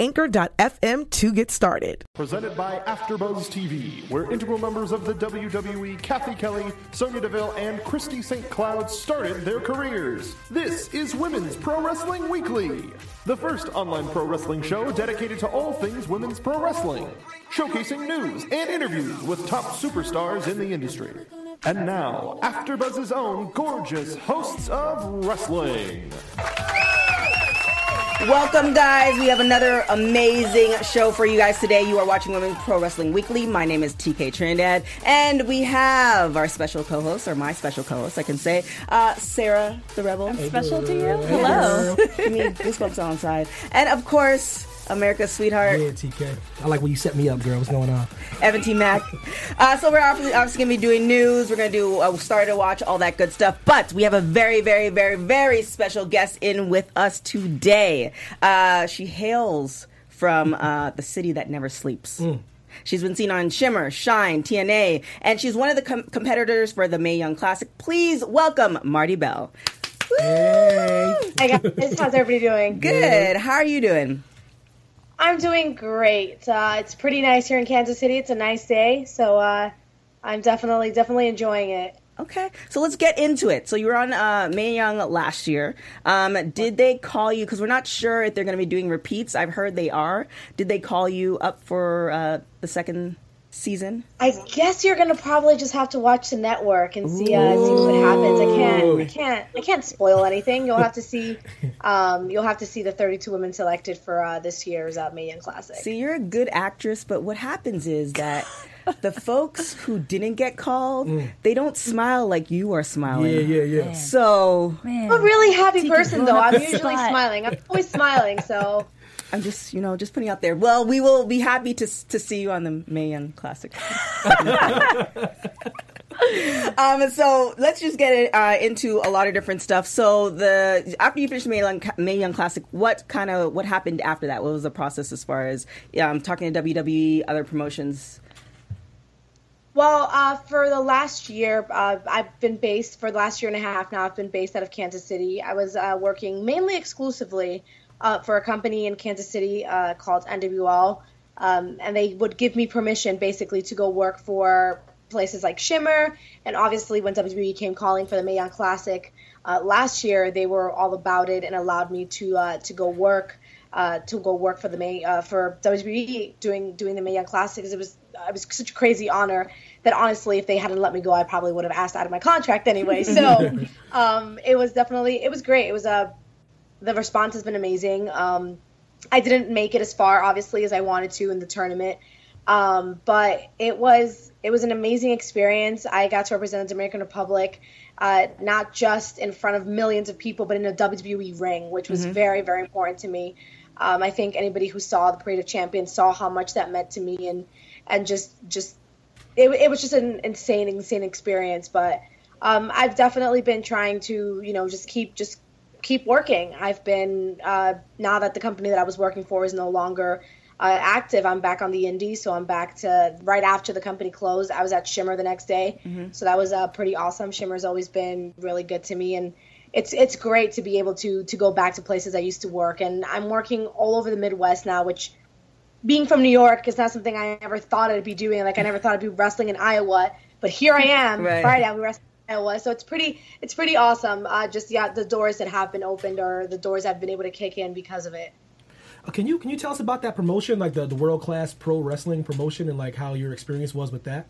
anchor.fm to get started. Presented by AfterBuzz TV, where integral members of the WWE, Kathy Kelly, Sonya Deville, and Christy St. Cloud started their careers. This is Women's Pro Wrestling Weekly, the first online pro wrestling show dedicated to all things women's pro wrestling, showcasing news and interviews with top superstars in the industry. And now, AfterBuzz's own gorgeous hosts of wrestling. Welcome, guys. We have another amazing show for you guys today. You are watching Women's Pro Wrestling Weekly. My name is TK Trinidad, and we have our special co-host, or my special co-host, I can say, Sarah the Rebel. I'm special to you? Hello. I mean, this folks on side. And, of course, America's sweetheart. Yeah, TK. I like when you set me up, girl. What's going on? Evan T. Mack. So we're obviously going to be doing news. We're going to do Starter Watch, all that good stuff. But we have a very, very, very, very special guest in with us today. She hails from the city that never sleeps. Mm. She's been seen on Shimmer, Shine, TNA, and she's one of the competitors for the Mae Young Classic. Please welcome Marty Bell. Hey. Hey, guys. How's everybody doing? Good. How are you doing? I'm doing great. It's pretty nice here in Kansas City. It's a nice day, so I'm definitely enjoying it. Okay, so let's get into it. So you were on Mae Young last year. Did they call you, because we're not sure if they're going to be doing repeats. I've heard they are. Did they call you up for the second season? I guess you're going to probably just have to watch the network and see what happens. I can't spoil anything. You'll have to see the 32 women selected for this year's Mae Young Classic. See, you're a good actress, but what happens is that the folks who didn't get called, they don't smile like you are smiling. Yeah. Man. So, man. I'm a really happy person though. I'm usually smiling. I'm always smiling, so I'm just, putting out there. Well, we will be happy to see you on the Mae Young Classic. So let's just get into a lot of different stuff. So after you finished Mae Young Classic, what happened after that? What was the process as far as talking to WWE, other promotions? Well, for the last year, for the last year and a half now, I've been based out of Kansas City. I was working mainly exclusively for a company in Kansas City called NWL, and they would give me permission basically to go work for places like Shimmer, and obviously when WWE came calling for the Mae Young Classic last year, they were all about it and allowed me to go work for the for WWE doing the Mae Young Classic. Because it was such a crazy honor that honestly, if they hadn't let me go, I probably would have asked out of my contract anyway. So it was great. It was the response has been amazing. I didn't make it as far, obviously, as I wanted to in the tournament, but it was an amazing experience. I got to represent the Dominican Republic, not just in front of millions of people, but in a WWE ring, which was very, very important to me. I think anybody who saw the Parade of Champions saw how much that meant to me, and just it was just an insane experience. But I've definitely been trying to keep working. I've been now that the company that I was working for is no longer active, I'm back on the indies, so I'm back to right after the company closed. I was at Shimmer the next day, so that was pretty awesome. Shimmer's always been really good to me, and it's great to be able to go back to places I used to work. And I'm working all over the Midwest now, which, being from New York, is not something I ever thought I'd be doing. Like, I never thought I'd be wrestling in Iowa, but here I am. Right. Friday I'll be wrestling. So it's pretty awesome. The doors that have been opened, or the doors I've been able to kick in because of it. Can you tell us about that promotion, like the world class pro wrestling promotion, and like how your experience was with that?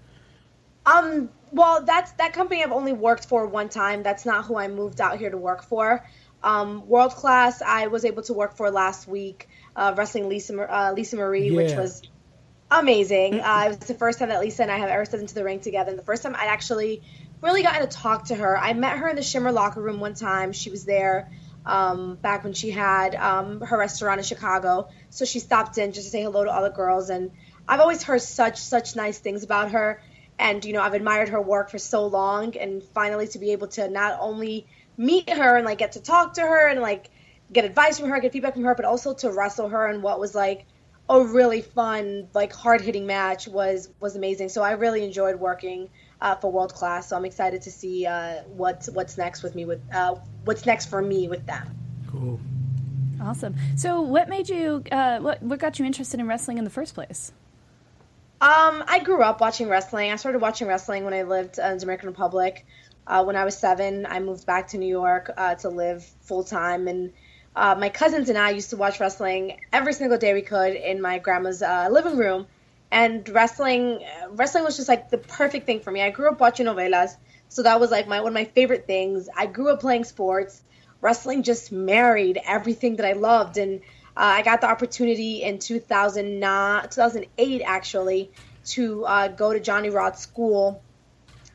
Well, that's that company I've only worked for one time. That's not who I moved out here to work for. World Class I was able to work for last week, wrestling Lisa Marie, which was amazing. It was the first time that Lisa and I have ever stepped into the ring together, and the first time I'd actually really gotten to talk to her. I met her in the Shimmer locker room one time. She was there. back when she had her restaurant in Chicago. So she stopped in just to say hello to all the girls. And I've always heard such nice things about her. And, you know, I've admired her work for so long. And finally to be able to not only meet her and, like, get to talk to her and, like, get advice from her, get feedback from her, but also to wrestle her in what was, like, a really fun, like, hard-hitting match was amazing. So I really enjoyed working for World Class. So I'm excited to see what's next for me with them. Cool. Awesome. So what made you what got you interested in wrestling in the first place? I grew up watching wrestling. I started watching wrestling when I lived in the Dominican Republic. When I was 7, I moved back to New York to live full-time. And my cousins and I used to watch wrestling every single day we could in my grandma's living room. And wrestling was just, like, the perfect thing for me. I grew up watching novelas, so that was, like, one of my favorite things. I grew up playing sports. Wrestling just married everything that I loved, and I got the opportunity in 2008, actually, to go to Johnny Rod's school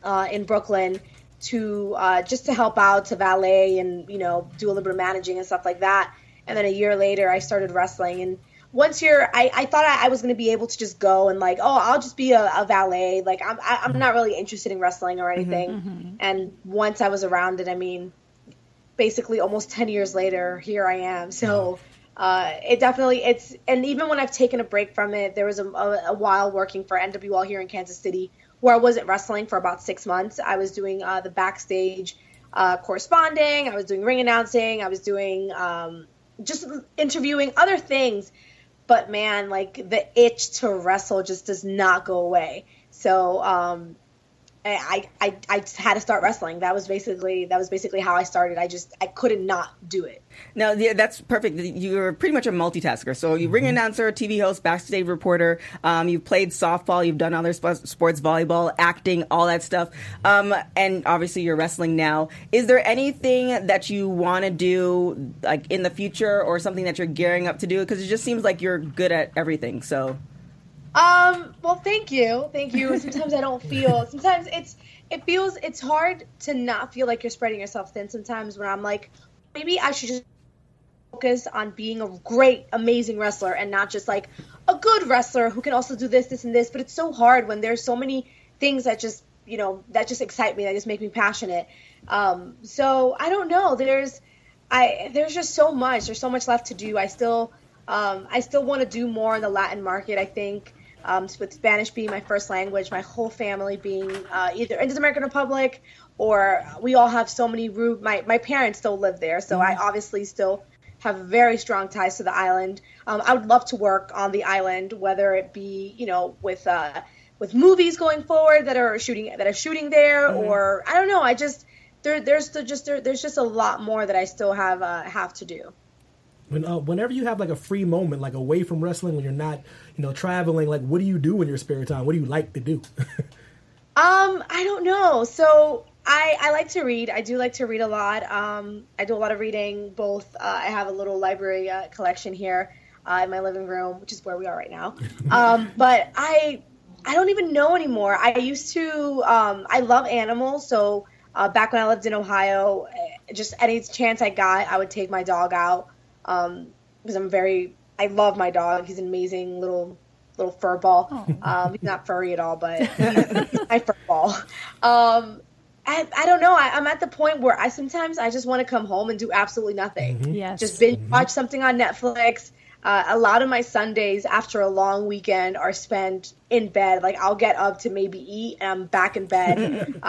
in Brooklyn to just to help out, to valet and, you know, do a little bit of managing and stuff like that. And then a year later, I started wrestling. And once I thought I was going to be able to just go and, like, oh, I'll just be a valet. Like, I'm not really interested in wrestling or anything. Mm-hmm. And once I was around it, I mean, basically almost 10 years later, here I am. So it definitely, it's, and even when I've taken a break from it, there was a while working for NWL here in Kansas City where I wasn't wrestling for about 6 months. I was doing the backstage corresponding. I was doing ring announcing. I was doing just interviewing, other things. But, man, like, the itch to wrestle just does not go away. So I just had to start wrestling. That was basically how I started. I couldn't not do it. No, yeah, that's perfect. You're pretty much a multitasker. So you ring announcer, TV host, backstage reporter. You've played softball. You've done other sports, volleyball, acting, all that stuff. And obviously you're wrestling now. Is there anything that you want to do, like, in the future, or something that you're gearing up to do? Because it just seems like you're good at everything. So. Well, thank you. Sometimes it's hard to not feel like you're spreading yourself thin sometimes, when I'm like, maybe I should just focus on being a great, amazing wrestler and not just, like, a good wrestler who can also do this, this, and this. But it's so hard when there's so many things that just, you know, that just excite me, that just make me passionate. So I don't know. There's just so much. There's so much left to do. I still want to do more in the Latin market, I think. With Spanish being my first language, my whole family being either in the Dominican Republic, or we all have so many roots. My parents still live there, so I obviously still have very strong ties to the island. I would love to work on the island, whether it be, you know, with movies going forward that are shooting there, or I don't know. I just there's just a lot more that I still have to do. Whenever you have, like, a free moment, like, away from wrestling, when you're not, you know, traveling, like, what do you do in your spare time? What do you like to do? I don't know. So I like to read. I do like to read a lot. I do a lot of reading. Both I have a little library collection here in my living room, which is where we are right now. But I don't even know anymore. I used to I love animals, so back when I lived in Ohio, just any chance I got, I would take my dog out. Because I love my dog. He's an amazing little fur ball. He's not furry at all, but he's my fur ball. I don't know. I'm at the point where I sometimes just want to come home and do absolutely nothing. Mm-hmm. Yes. Just binge watch something on Netflix. A lot of my Sundays after a long weekend are spent in bed. Like, I'll get up to maybe eat and I'm back in bed.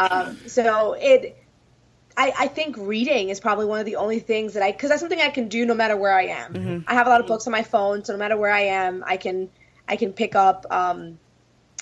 I think reading is probably one of the only things that because that's something I can do no matter where I am. Mm-hmm. I have a lot of books on my phone, so no matter where I am, I can pick up, and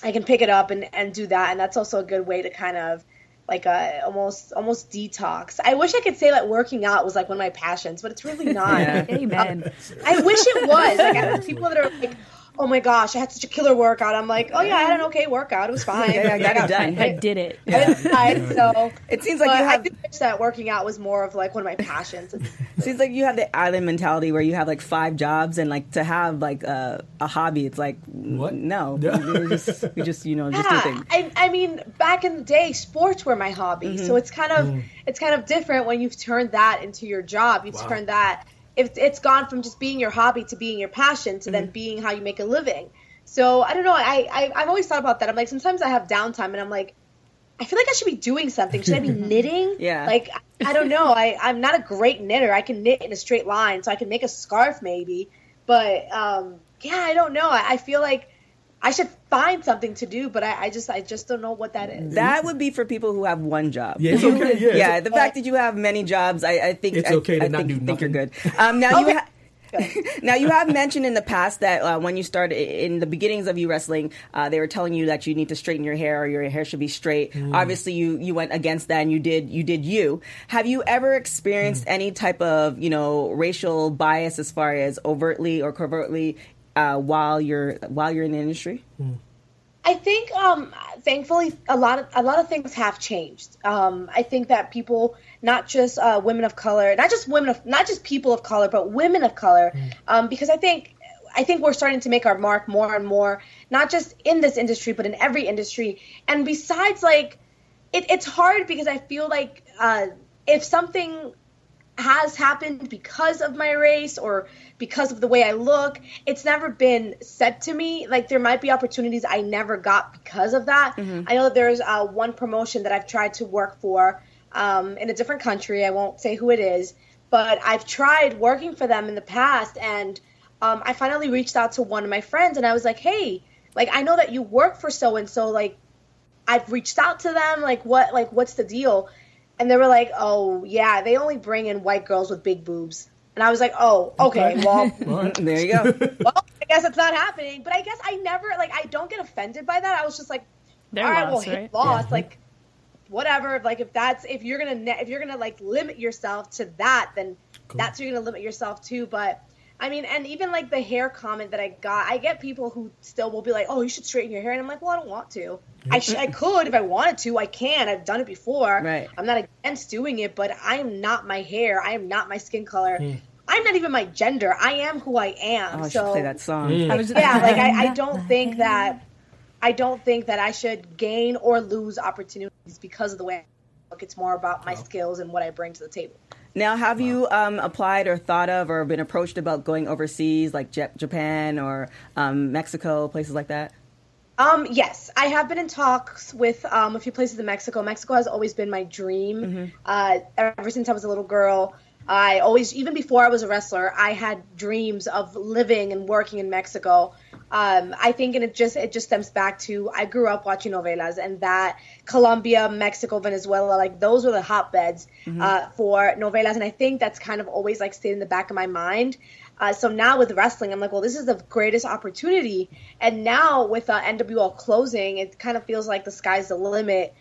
do that. And that's also a good way to kind of, like, almost detox. I wish I could say that working out was, like, one of my passions, but it's really not. Yeah. Amen. I wish it was. Like, I have people that are like, oh my gosh, I had such a killer workout. I'm like, oh yeah, I had an okay workout. It was fine. I did it. Yeah. So it seems like you have. I do wish that working out was more of like one of my passions. It seems like you have the island mentality where you have like five jobs and like to have like a hobby. It's like what? No, you just do things. I mean, back in the day, sports were my hobby, so it's kind of different when you've turned that into your job. You've turned that. It's gone from just being your hobby to being your passion to then being how you make a living. So I don't know. I've always thought about that. I'm like, sometimes I have downtime and I'm like, I feel like I should be doing something. Should I be knitting? Yeah. Like, I don't know. I'm not a great knitter. I can knit in a straight line, so I can make a scarf maybe. But, I don't know. I feel like I should find something to do, but I just don't know what that is. That would be for people who have one job. Yeah, it's okay. Yeah, yeah, the fact that you have many jobs, I think it's okay to not do nothing. I think you're good. Now you have mentioned in the past that when you started in the beginnings of you wrestling, they were telling you that you need to straighten your hair or your hair should be straight. Obviously, you went against that and you did. Have you ever experienced any type of racial bias as far as overtly or covertly while you're in the industry? I think thankfully a lot of things have changed. I think that people, not just women of color, not just people of color, but women of color, because I think we're starting to make our mark more and more, not just in this industry, but in every industry. And besides, like, it's hard because I feel like if something has happened because of my race or because of the way I look, it's never been said to me. Like, there might be opportunities I never got because of that. I know there's one promotion that I've tried to work for in a different country. I won't say who it is, but I've tried working for them in the past, and I finally reached out to one of my friends, and I was like, hey, like, I know that you work for so-and-so. Like, I've reached out to them. Like, what's the deal? And they were like, oh, yeah, they only bring in white girls with big boobs. And I was like, oh, okay, well. There you go. Well, I guess it's not happening. But I guess I never, like, I don't get offended by that. I was just like, all right, well, lost. Yeah. Like, whatever. Like, if you're going to like, limit yourself to that, then that's what you're going to limit yourself to. But, I mean, and even, like, the hair comment that I got, I get people who still will be like, oh, you should straighten your hair. And I'm like, well, I don't want to. I could if I wanted to. I can. I've done it before. Right. I'm not against doing it, but I am not my hair. I am not my skin color. I'm not even my gender. I am who I am. Oh, I should play that song. I don't think that I should gain or lose opportunities because of the way I look. It's more about my skills and what I bring to the table. Now, have you applied or thought of or been approached about going overseas, like Japan or Mexico, places like that? Yes, I have been in talks with a few places in Mexico. Mexico has always been my dream. Ever since I was a little girl, I always, even before I was a wrestler, I had dreams of living and working in Mexico. I think, and it just stems back to I grew up watching novelas, and that Colombia, Mexico, Venezuela, like, those were the hotbeds for novelas, and I think that's kind of always, like, stayed in the back of my mind. So now with wrestling, I'm like, well, this is the greatest opportunity. And now with NWL closing, it kind of feels like the sky's the limit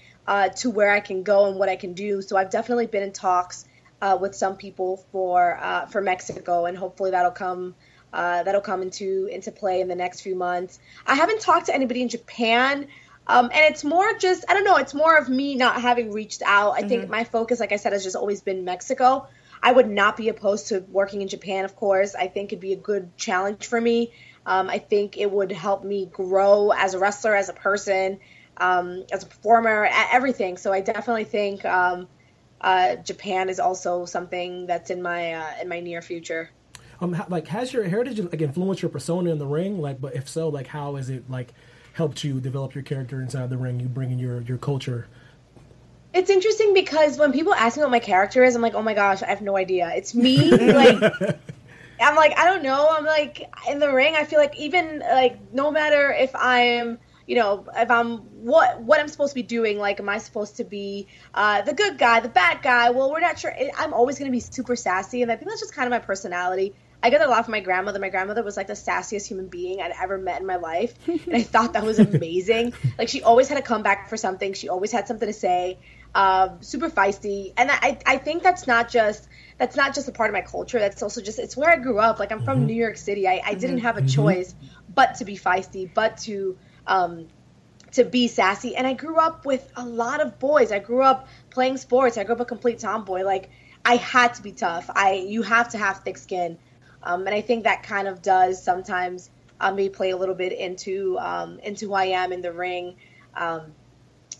to where I can go and what I can do. So I've definitely been in talks with some people for Mexico, and hopefully that'll come into play in the next few months. I haven't talked to anybody in Japan, and it's more just, I don't know, it's more of me not having reached out. I think my focus, like I said, has just always been Mexico. I would not be opposed to working in Japan, of course. I think it'd be a good challenge for me. I think it would help me grow as a wrestler, as a person, as a performer, everything. So I definitely think Japan is also something that's in my near future. Like, has your heritage, like, influenced your persona in the ring? Like, but if so, like, how has it, like, helped you develop your character inside the ring? You bringing your culture. It's interesting because when people ask me what my character is, I'm like, oh my gosh, I have no idea. It's me. Like, I'm like, I don't know. I'm like, in the ring, I feel like even, like, no matter if I'm, if I'm what I'm supposed to be doing, like, am I supposed to be the good guy, the bad guy? Well, we're not sure. I'm always going to be super sassy, and I think that's just kind of my personality. I get that a lot from my grandmother. My grandmother was, like, the sassiest human being I'd ever met in my life, and I thought that was amazing. Like, she always had a comeback for something. She always had something to say. Super feisty, and I think that's not just a part of my culture. That's also just, it's where I grew up. Like, I'm from New York City. I didn't have a choice, but to be feisty, but to be sassy. And I grew up with a lot of boys. I grew up playing sports. I grew up a complete tomboy. Like, I had to be tough. You have to have thick skin. And I think that kind of does sometimes me play a little bit into who I am in the ring.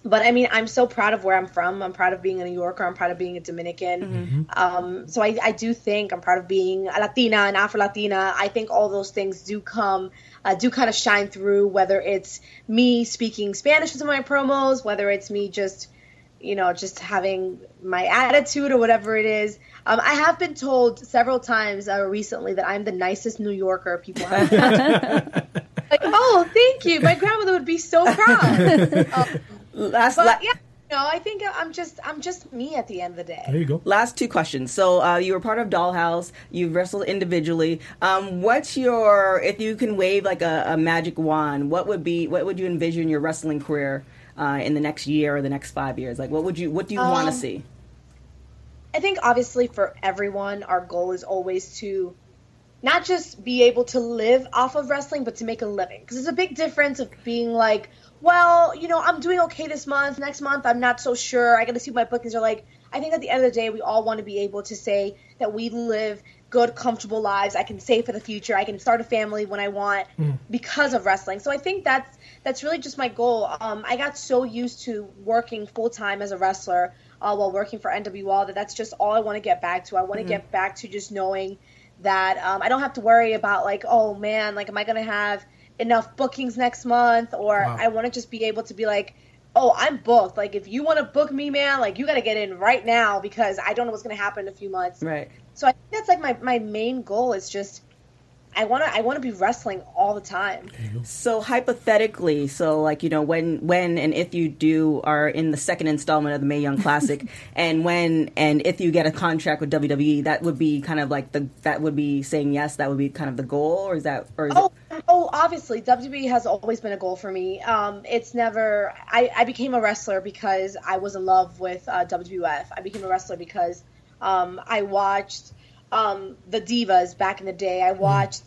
But I mean, I'm so proud of where I'm from. I'm proud of being a New Yorker. I'm proud of being a Dominican. Mm-hmm. So I do think I'm proud of being a Latina and Afro-Latina. I think all those things do kind of shine through, whether it's me speaking Spanish in my promos, whether it's me just, just having my attitude or whatever it is. I have been told several times recently that I'm the nicest New Yorker people have. Like, oh, thank you. My grandmother would be so proud. I think I'm just me at the end of the day. There you go. Last two questions. So you were part of Dollhouse. You wrestled individually. If you can wave like a magic wand, what would you envision your wrestling career in the next year or the next 5 years? Like, what do you want to see? I think obviously for everyone, our goal is always to not just be able to live off of wrestling, but to make a living. Because there's a big difference of being like, well, I'm doing okay this month. Next month, I'm not so sure. I got to see what my bookings are like. I think at the end of the day, we all want to be able to say that we live good, comfortable lives. I can save for the future. I can start a family when I want because of wrestling. So I think that's really just my goal. I got so used to working full time as a wrestler while working for NWL that's just all I want to get back to. I want to get back to just knowing that I don't have to worry about like, oh man, like am I going to have enough bookings next month, or I want to just be able to be like, oh, I'm booked. Like, if you want to book me, man, like, you got to get in right now because I don't know what's going to happen in a few months. Right. So I think that's like my main goal is just I want to be wrestling all the time. So hypothetically, when and if you do are in the second installment of the Mae Young Classic, and when and if you get a contract with WWE, that would be kind of like that would be saying yes. That would be kind of the goal, or is that or is obviously WWE has always been a goal for me. It's never I became a wrestler because I was in love with WWF. I became a wrestler because I watched. The divas back in the day. I watched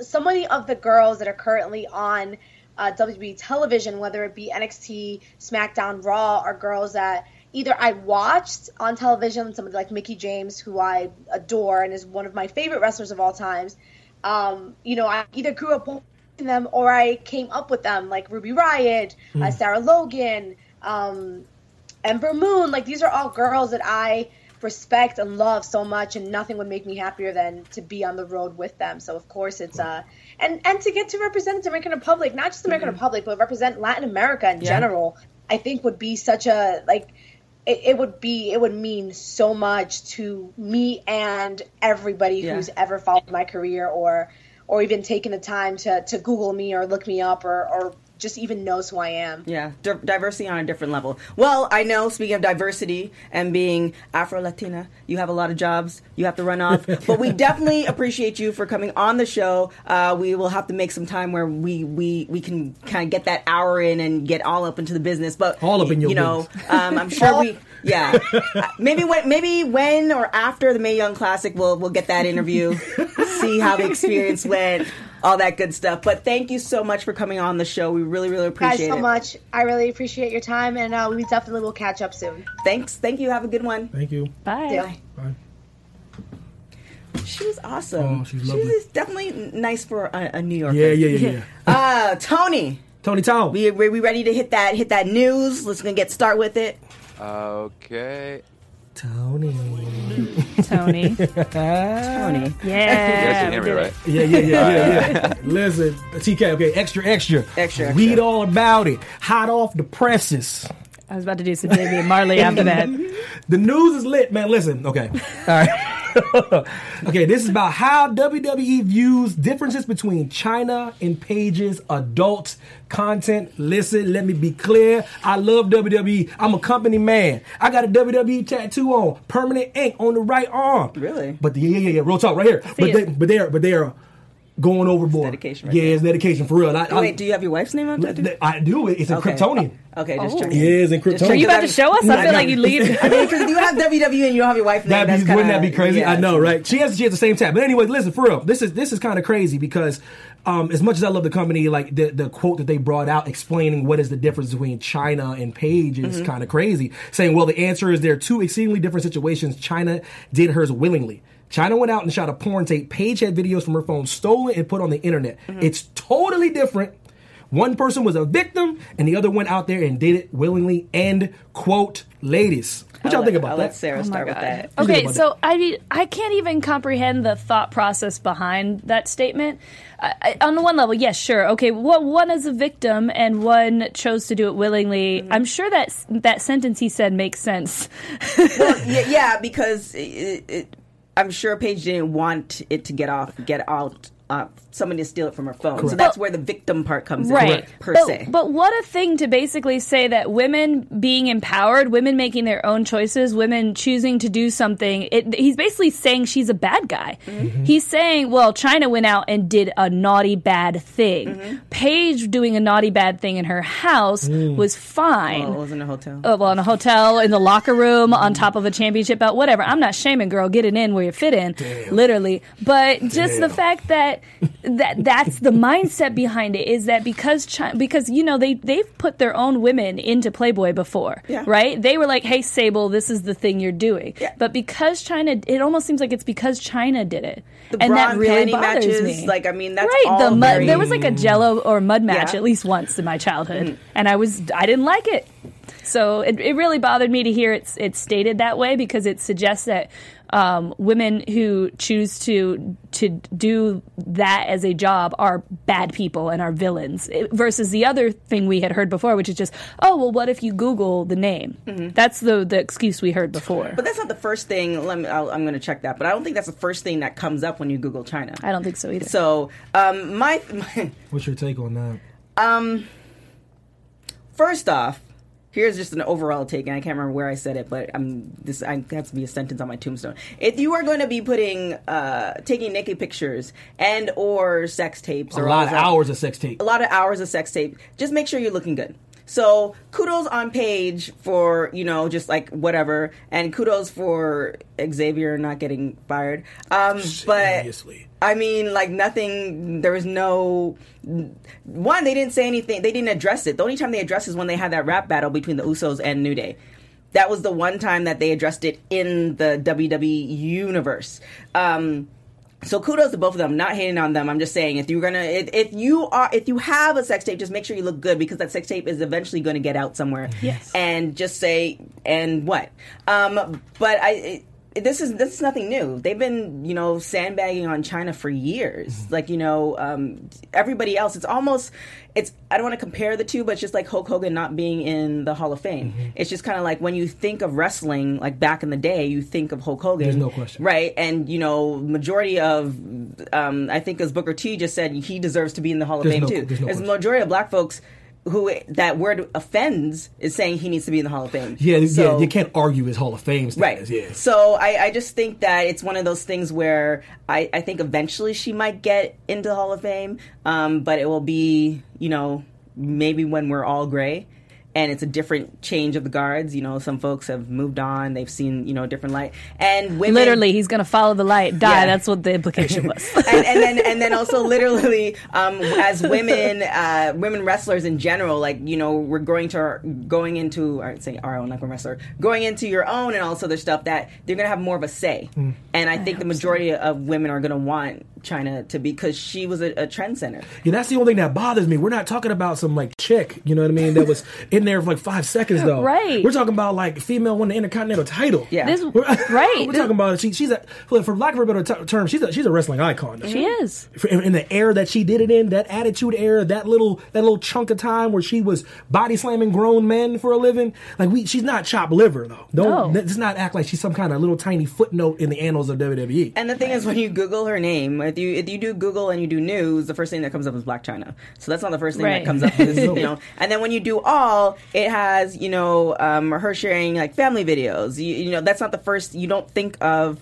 so many of the girls that are currently on WWE television, whether it be NXT, SmackDown, Raw, are girls that either I watched on television, somebody like Mickie James, who I adore and is one of my favorite wrestlers of all times. I either grew up watching them or I came up with them, like Ruby Riott, Sarah Logan, Ember Moon. Like, these are all girls that I respect and love so much, and nothing would make me happier than to be on the road with them. So of course it's and to get to represent the Dominican Republic, not just the Dominican Republic, but represent Latin America in general, I think would be such a it would mean so much to me and everybody who's ever followed my career or even taken the time to Google me or look me up or just even knows who I am. Yeah, diversity on a different level. Well, I know, speaking of diversity and being Afro-Latina, you have a lot of jobs you have to run off, but we definitely appreciate you for coming on the show. We will have to make some time where we can kind of get that hour in and get all up into the business. But all up in your business. I'm sure we... Yeah, maybe when or after the Mae Young Classic, we'll get that interview, see how the experience went, all that good stuff. But thank you so much for coming on the show. We really, really appreciate it. Guys, so much. I really appreciate your time, and we definitely will catch up soon. Thanks. Thank you. Have a good one. Thank you. Bye. Bye. She was awesome. Oh, she's lovely. She was definitely nice for a New Yorker. Yeah. Tony Town. We ready to hit that news? Let's get start with it. Okay. Tony. Tony. Yeah. You guys can hear me, right? Yeah. Listen, TK, okay, extra. Read all about it. Hot off the presses. I was about to do some David Marley after that. The news is lit, man. Listen, okay. All right. Okay, this is about how WWE views differences between Chyna and Paige's adult content. Listen, let me be clear. I love WWE. I'm a company man. I got a WWE tattoo on, permanent ink on the right arm. Really? But real talk right here. But they are going overboard. It's dedication, right? Yeah, it's dedication for real. Wait, do you have your wife's name on that? I do. It's in Kryptonian. Okay, just check. It is in Kryptonian. Are you about to show us? I feel like you leave. I mean, because you have WWE and you don't have your wife's name. Wouldn't that be crazy? Yeah. I know, right? She has the same tab. But anyway, listen, for real, this is kind of crazy because as much as I love the company, like the quote that they brought out explaining what is the difference between Chyna and Paige is kind of crazy. Saying, well, the answer is there are two exceedingly different situations. Chyna did hers willingly. Chyna went out and shot a porn tape. Paige had videos from her phone stolen and put on the internet. Mm-hmm. It's totally different. One person was a victim, and the other went out there and did it willingly. End quote, ladies. What y'all think about that? Let Sarah start with that. Okay, so I can't even comprehend the thought process behind that statement. On the one level, yes, sure. Okay, one is a victim and one chose to do it willingly. Mm-hmm. I'm sure that sentence he said makes sense. Well, yeah, because I'm sure Paige didn't want it to get out. Someone to steal it from her phone. Correct. So that's where the victim part comes in, per se. But what a thing to basically say that women being empowered, women making their own choices, women choosing to do something. He's basically saying she's a bad guy. Mm-hmm. He's saying, well, Chyna went out and did a naughty, bad thing. Mm-hmm. Paige doing a naughty, bad thing in her house was fine. Well, it was in a hotel. In a hotel, in the locker room, on top of a championship belt, whatever. I'm not shaming, girl. Get it in where you fit in, literally. But just the fact that's the mindset behind it, is that because you know they've put their own women into Playboy before, right? They were like, hey, Sable, this is the thing you're doing, but because Chyna, it almost seems like it's because Chyna did it, and that really bothers me. Like, I mean, that's right. There was like a Jello or mud match at least once in my childhood, and I didn't like it. So it really bothered me to hear it's stated that way, because it suggests that women who choose to do that as a job are bad people and are villains, versus the other thing we had heard before, which is just, oh, well, what if you Google the name? Mm-hmm. That's the excuse we heard before. But that's not the first thing. I'm going to check that. But I don't think that's the first thing that comes up when you Google Chyna. I don't think so either. So my what's your take on that? First off, here's just an overall take, and I can't remember where I said it, but I have to be a sentence on my tombstone. If you are going to be taking naked pictures and or sex tapes, a lot of hours of sex tape, just make sure you're looking good. So kudos on Paige for, you know, just like whatever, and kudos for Xavier not getting fired. Seriously. But I mean, like nothing. There was no one. They didn't say anything. They didn't address it. The only time they addressed it is when they had that rap battle between the Usos and New Day. That was the one time that they addressed it in the WWE universe. So kudos to both of them. Not hating on them. I'm just saying, if you have a sex tape, just make sure you look good, because that sex tape is eventually going to get out somewhere. Yes. And just say, and what? This is nothing new. They've been, you know, sandbagging on Chyna for years. Like, you know, everybody else. I don't want to compare the two, but it's just like Hulk Hogan not being in the Hall of Fame. Mm-hmm. It's just kind of like when you think of wrestling, like back in the day, you think of Hulk Hogan. There's no question. Right. And, you know, majority of, I think as Booker T just said, he deserves to be in the Hall of Fame too. There's the majority of black folks who that word offends is saying he needs to be in the Hall of Fame. Yeah, so, yeah, you can't argue his Hall of Fame status. Right. Yeah. So I just think that it's one of those things where I think eventually she might get into the Hall of Fame, but it will be, you know, maybe when we're all gray and it's a different change of the guards. You know, some folks have moved on. They've seen, you know, different light. And women, literally, he's going to follow the light, die. Yeah. That's what the implication was. and then also literally, as women, women wrestlers in general, like, you know, we're going into your own and all this other stuff that they're going to have more of a say. Mm. And I think the majority of women are going to want Chyna to be, because she was a trend center. Yeah, that's the only thing that bothers me. We're not talking about some like chick, you know what I mean, that was in there for like 5 seconds though. Right. We're talking about like female won the Intercontinental title. Yeah. We're talking about she's a, for lack of a better term, she's a wrestling icon. Though. She is. In the era that she did it in, that attitude era, that little chunk of time where she was body slamming grown men for a living. Like she's not chopped liver though. Let's not act like she's some kind of little tiny footnote in the annals of WWE. And the thing is, when you Google her name, if you do Google and you do news, the first thing that comes up is Black Chyna. So that's not the first thing that comes up. Is, you know, and then when you do all, it has, you know, her sharing like family videos. You know, that's not the first. You don't think of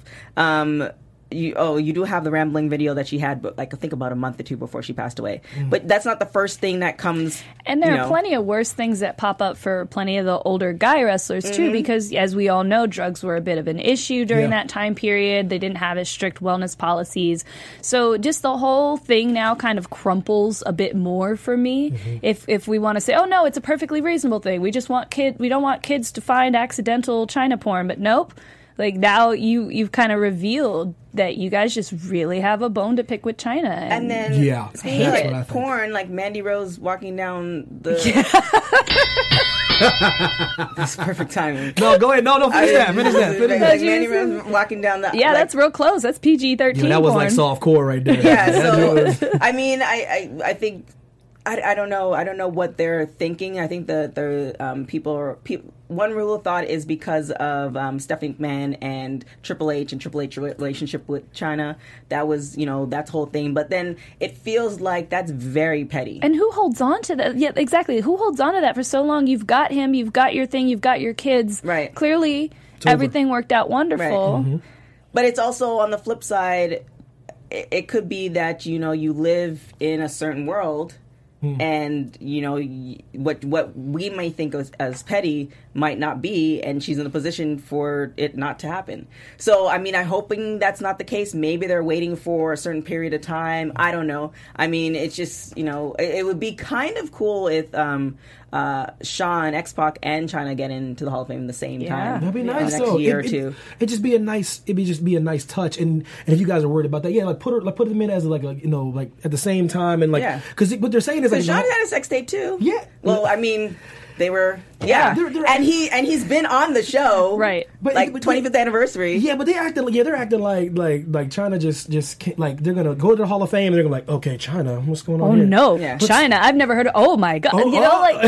you do have the rambling video that she had, but like I think about a month or two before she passed away. Mm. But that's not the first thing that comes. And there are plenty of worse things that pop up for plenty of the older guy wrestlers too, because as we all know, drugs were a bit of an issue during that time period. They didn't have as strict wellness policies, so just the whole thing now kind of crumples a bit more for me. Mm-hmm. If we want to say, oh no, it's a perfectly reasonable thing. We just want we don't want kids to find accidental Chyna porn, but nope. Like, now you've kind of revealed that you guys just really have a bone to pick with Chyna. And then, speaking of porn, like Mandy Rose walking down the... Yeah. That's perfect timing. No, go ahead. No, finish that. Like Mandy Rose walking down the... Yeah, like, that's real close. That's PG-13 porn. That was like softcore right there. Yeah, so, I mean, I think... I don't know. I don't know what they're thinking. I think people, one rule of thought is because of Stephanie McMahon and Triple H's relationship with Chyna. That was, that whole thing. But then it feels like that's very petty. And who holds on to that? Yeah, exactly. Who holds on to that for so long? You've got him. You've got your thing. You've got your kids. Right. Clearly, everything worked out wonderful. Right. Mm-hmm. But it's also on the flip side. It could be that you live in a certain world. And, what we may think as petty might not be, and she's in a position for it not to happen. So, I mean, I'm hoping that's not the case. Maybe they're waiting for a certain period of time. I don't know. I mean, it's just, it would be kind of cool if Sean, X-Pac, and Chyna get into the Hall of Fame at the same time. That'd be nice. Next year or two. It'd just be a nice touch. And if you guys are worried about that, like put them in as like at the same time and because what they're saying is like Sean had a sex tape too. Yeah. Well, I mean. They were, and he's been on the show, right? But, like 25th anniversary. Yeah, but they're acting like Chyna just like they're gonna go to the Hall of Fame and they're gonna be like, okay, Chyna, what's going on? Oh here? No, Chyna, I've never heard of. Oh my god, like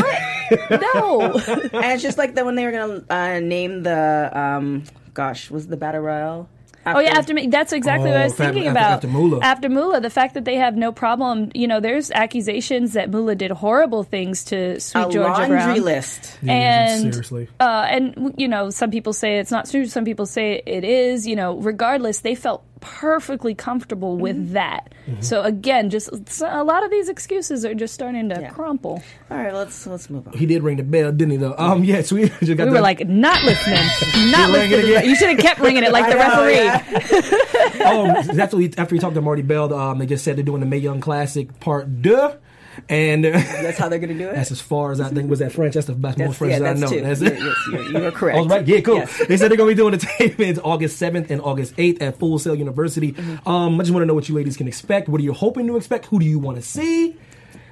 what? No, and it's just like that when they were gonna name the was it the Battle Royale? That's exactly what I was thinking about. After Moolah. The fact that they have no problem, there's accusations that Moolah did horrible things to Sweet Georgia Brown. A laundry list. And, seriously. And, some people say it's not true. Some people say it is. Regardless, they felt perfectly comfortable with that. Mm-hmm. So again, just a lot of these excuses are just starting to crumple. All right, let's move on. He did ring the bell, didn't he? Though, so we were like not listening, You should have kept ringing it like the referee. Yeah. That's what after he talked to Marty Bell, they just said they're doing the Mae Young Classic Part 2. And that's how they're going to do it. That's as far as I think was that French. That's the best most French that I know. That's it. Yes, you were correct. All right, cool. Yes. They said they're going to be doing the tapings August 7th and August 8th at Full Sail University. Mm-hmm. I just want to know what you ladies can expect. What are you hoping to expect? Who do you want to see?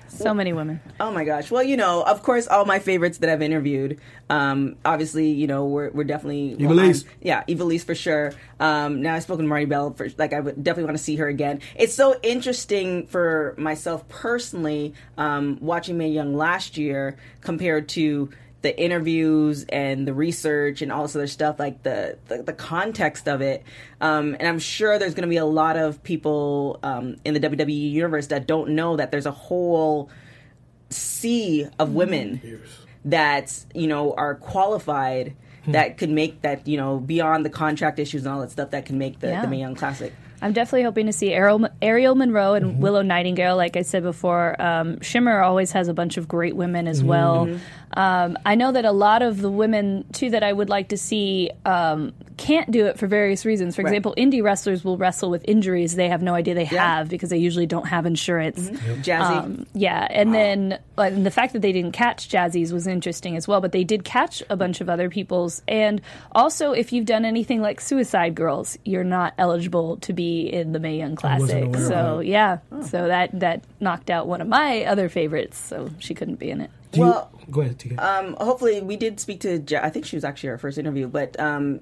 So many women. Oh my gosh. Well, of course, all my favorites that I've interviewed. Obviously, we're definitely Ivelisse. Ivelisse for sure. Now I've spoken to Marty Bell I would definitely want to see her again. It's so interesting for myself personally watching Mae Young last year compared to the interviews and the research and all this other stuff, like the context of it. And I'm sure there's going to be a lot of people in the WWE universe that don't know that there's a whole sea of women that, are qualified that could make that, beyond the contract issues and all that stuff that can make the Mae Young Classic. I'm definitely hoping to see Ariel Monroe and Willow Nightingale. Like I said before, Shimmer always has a bunch of great women as well. I know that a lot of the women, too, that I would like to see can't do it for various reasons. For example, indie wrestlers will wrestle with injuries they have no idea they have because they usually don't have insurance. Mm-hmm. Jazzy. And then the fact that they didn't catch Jazzy's was interesting as well, but they did catch a bunch of other people's. And also, if you've done anything like Suicide Girls, you're not eligible to be in the Mae Young Classic. So that knocked out one of my other favorites, so she couldn't be in it. Go ahead, Tika. Hopefully, we did speak to I think she was actually our first interview, but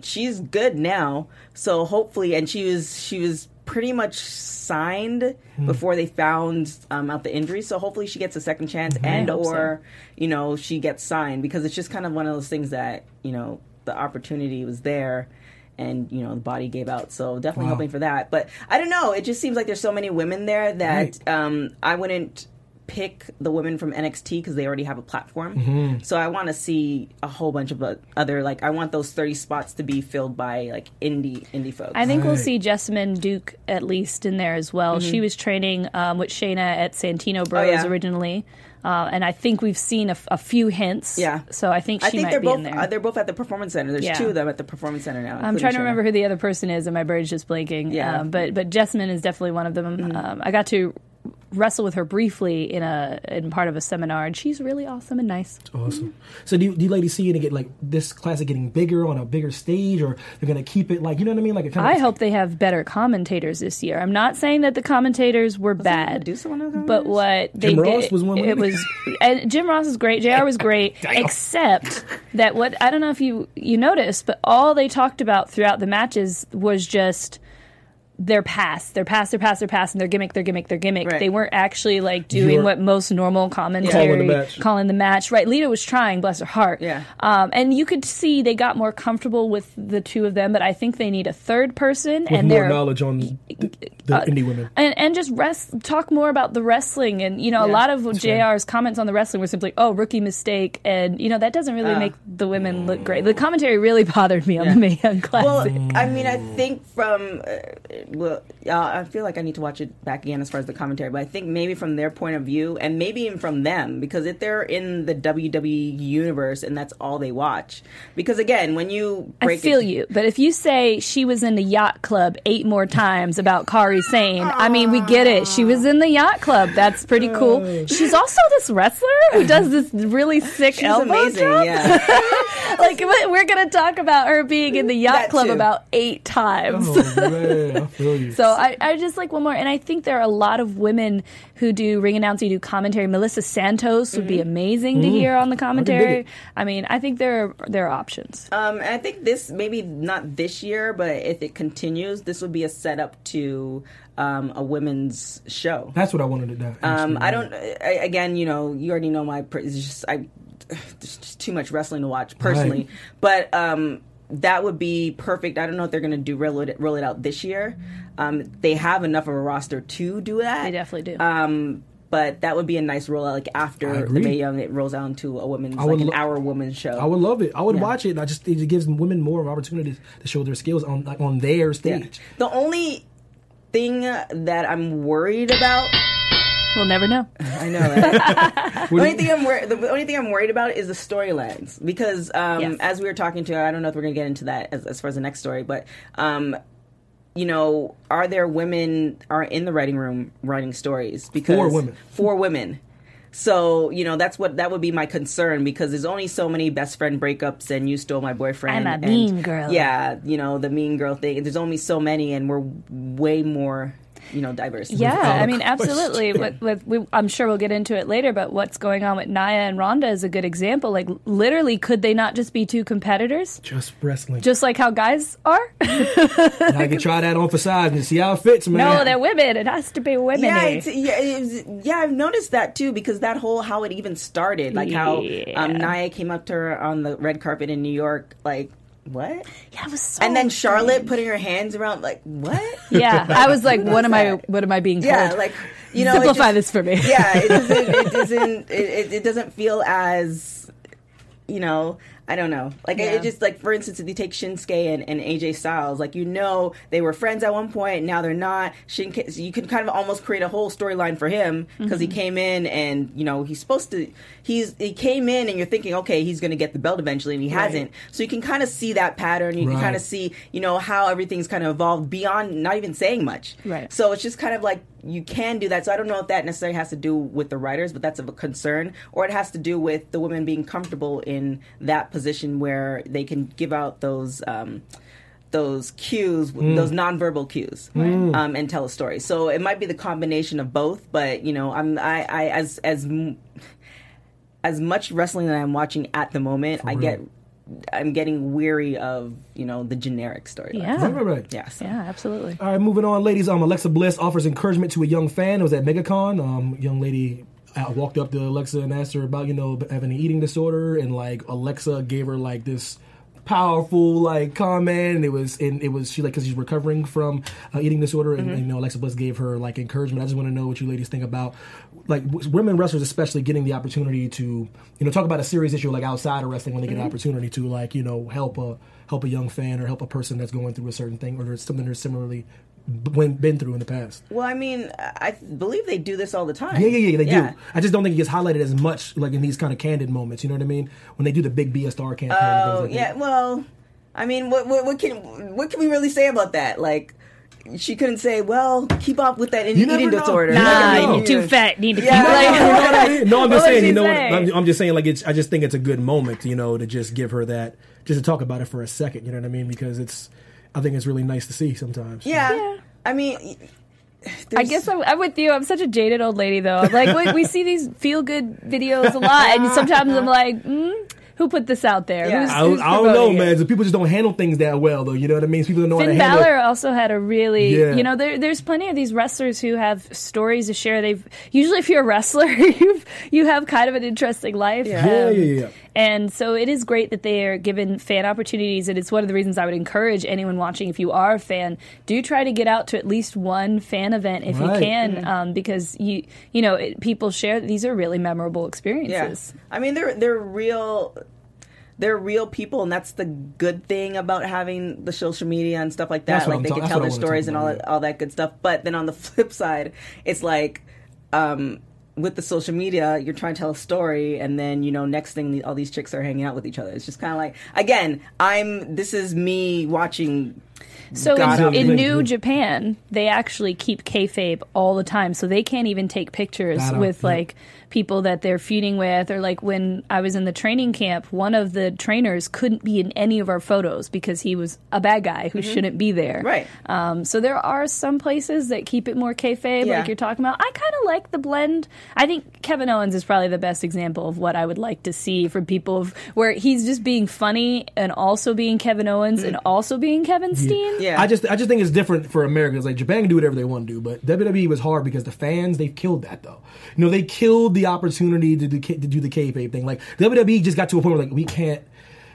she's good now. So hopefully, and she was pretty much signed before they found out the injury. So hopefully, she gets a second chance, she gets signed, because it's just kind of one of those things that the opportunity was there. And, the body gave out. So definitely hoping for that. But I don't know. It just seems like there's so many women there that I wouldn't pick the women from NXT because they already have a platform. Mm-hmm. So I want to see a whole bunch of other, like, I want those 30 spots to be filled by, like, indie folks. I think we'll see Jessamine Duke at least in there as well. Mm-hmm. She was training with Chyna at Santino Bros originally. And I think we've seen a few hints. Yeah. So I think she might be in there. They're both at the Performance Center. There's two of them at the Performance Center now. I'm trying to remember who the other person is, and my brain's just blanking. Yeah. But Jessamine is definitely one of them. Mm-hmm. I got to wrestle with her briefly in part of a seminar, and she's really awesome and nice. That's awesome. Mm-hmm. So do you ladies see it and get like this classic getting bigger on a bigger stage, or they're going to keep it like, you know what I mean? Like I hope they have better commentators this year. I'm not saying that the commentators were bad, but what they did, and Jim Ross is great. JR was great, except that what I don't know if you noticed, but all they talked about throughout the matches was just their past, and their gimmick. Right. They weren't actually like doing what most normal commentary calling the match. Right, Lita was trying, bless her heart. Yeah, and you could see they got more comfortable with the two of them, but I think they need a third person with and more knowledge on the indie women and just talk more about the wrestling. And a lot of JR's comments on the wrestling were simply, "Oh, rookie mistake," and that doesn't really make the women look great. The commentary really bothered me on the Mae Young Classic. Well, I mean, I think from I feel like I need to watch it back again as far as the commentary, but I think maybe from their point of view, and maybe even from them, because if they're in the WWE universe and that's all they watch, because again, when you break but if you say she was in the yacht club 8 more times about Kairi Sane, I mean, we get it. She was in the yacht club. That's pretty cool. She's also this wrestler who does this really sick elbow drop. Yeah. Like, we're going to talk about her being in the yacht club about 8 times. Oh, man. So I just like one more, and I think there are a lot of women who do ring announcing, who do commentary. Melissa Santos would be amazing to hear on the commentary. I mean, I think there are options. I think this, maybe not this year, but if it continues, this would be a setup to a women's show. That's what I wanted to do. You already know my. There's just too much wrestling to watch personally, but. That would be perfect. I don't know if they're going to roll it out this year. They have enough of a roster to do that. They definitely do. But that would be a nice rollout. Like after the Mae Young, it rolls out into a women's, an hour women's show. I would love it. I would watch it. I just think it gives women more opportunities to show their skills on their stage. Yeah. The only thing that I'm worried about. We'll never know. I know. Right? The only thing I'm worried about is the storylines, because as we were talking to, I don't know if we're going to get into that as far as the next story, but are there women are in the writing room writing stories? Because four women. So, that's that would be my concern, because there's only so many best friend breakups and you stole my boyfriend. I'm a mean girl. Yeah, the mean girl thing. There's only so many, and we're way more diverse. Yeah, I mean, absolutely. I'm sure we'll get into it later, but what's going on with Nia and Ronda is a good example. Like, literally, could they not just be two competitors? Just wrestling. Just like how guys are? And I can try that on for size and see how it fits, man. No, they're women. It has to be women. Yeah, I've noticed that, too, because that whole how it even started, like how Nia came up to her on the red carpet in New York, like, what? Yeah, it was so. And then Charlotte putting her hands around, like, what? Yeah, I was like, what am I being told? Yeah, like, simplify this for me. Yeah, it doesn't feel as, I don't know. Like, it just, like, for instance, if you take Shinsuke and AJ Styles, like, they were friends at one point, now they're not. Shinsuke, you can kind of almost create a whole storyline for him, because he came in and, he came in and you're thinking, okay, he's going to get the belt eventually, and he hasn't. So you can kind of see that pattern. You can kind of see, how everything's kind of evolved beyond not even saying much. Right. So it's just kind of like, you can do that. So I don't know if that necessarily has to do with the writers, but that's of a concern, or it has to do with the women being comfortable in that position where they can give out those cues, those nonverbal cues, and tell a story. So it might be the combination of both. But I'm as much wrestling that I'm watching at the moment, I'm getting weary of, the generic story. Yeah. Right. Yeah, so. Yeah, absolutely. All right, moving on, ladies. Alexa Bliss offers encouragement to a young fan. It was at MegaCon. Young lady walked up to Alexa and asked her about, having an eating disorder. And, Alexa gave her, this powerful like comment. It was she like because she's recovering from eating disorder, and, and you know Alexa Bliss gave her like encouragement. I just want to know what you ladies think about like women wrestlers, especially getting the opportunity to talk about a serious issue like outside of wrestling when they get an opportunity to like help a young fan or help a person that's going through a certain thing or something they're similarly been through in the past. Well, I mean, I believe they do this all the time. Yeah, they do. I just don't think it gets highlighted as much, like in these kind of candid moments. You know what I mean? When they do the big BSR campaign. Oh, like yeah. That. Well, I mean, what can we really say about that? Like, she couldn't say, "Well, keep up with that eating disorder." Nah, you're too fat. Need to keep up. You know what I mean? No, I'm just saying. I'm just saying. Like, I just think it's a good moment. To just give her that, just to talk about it for a second. You know what I mean? Because I think it's really nice to see sometimes. Yeah. I mean, I guess I'm with you. I'm such a jaded old lady, though. I'm like, we see these feel-good videos a lot, and sometimes I'm like, who put this out there? Yeah. Who's I don't know, man. So people just don't handle things that well, though. You know what I mean? People don't know how to handle it. Finn Balor also had a really... Yeah. There's plenty of these wrestlers who have stories to share. Usually, if you're a wrestler, you have kind of an interesting life. Yeah. And so it is great that they are given fan opportunities, and it's one of the reasons I would encourage anyone watching, if you are a fan, do try to get out to at least one fan event if you can, because people share these are really memorable experiences. Yeah. I mean, they're real... They're real people, and that's the good thing about having the social media and stuff like that. Like, they can tell their stories and all that good stuff. But then on the flip side, it's like with the social media, you're trying to tell a story, and then, next thing, all these chicks are hanging out with each other. It's just kind of like, again, this is me watching... So in New Japan, they actually keep kayfabe all the time, so they can't even take pictures with like people that they're feuding with, or like when I was in the training camp, one of the trainers couldn't be in any of our photos because he was a bad guy who shouldn't be there. Right. So there are some places that keep it more kayfabe, like you're talking about. I kind of like the blend. I think Kevin Owens is probably the best example of what I would like to see from people, where he's just being funny and also being Kevin Owens and also being Kevin Steen. Yeah. I just think it's different for Americans. Like, Japan can do whatever they want to do, but WWE was hard because the fans, they've killed that, though. They killed the opportunity to do the kayfabe thing. Like, WWE just got to a point where, like, we can't...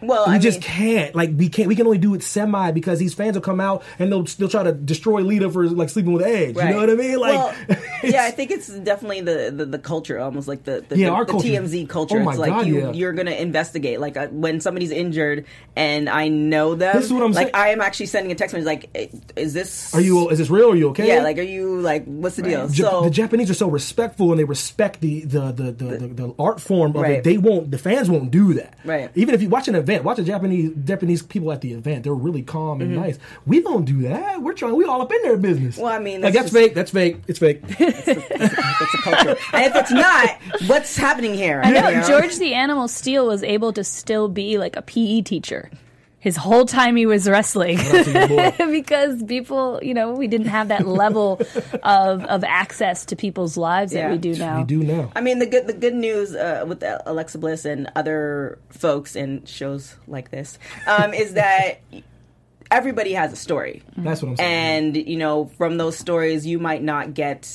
Well, I just can't. Like, we can't. We can only do it semi because these fans will come out and they'll try to destroy Lita for like sleeping with Edge. Right. You know what I mean? Like, I think it's definitely the culture, almost like the TMZ culture. Oh my God, you're gonna investigate. Like when somebody's injured and I know them, this is what I'm saying. Like I am actually sending a text message. Like, is this real? Are you okay? Yeah. Like, are you like? What's the deal? So the Japanese are so respectful and they respect the art form of it. They won't. The fans won't do that. Right. Even if you watch an event. Watch the Japanese people at the event. They're really calm and nice. We don't do that. We all up in their business. Well, I mean... That's fake. It's fake. That's a culture. And if it's not, what's happening here? I know. George the Animal Steel was able to still be like a PE teacher his whole time he was wrestling. Because people, we didn't have that level of access to people's lives that we do now. We do now. I mean, the good news with Alexa Bliss and other folks and shows like this is that everybody has a story. That's what I'm saying. And, from those stories, you might not get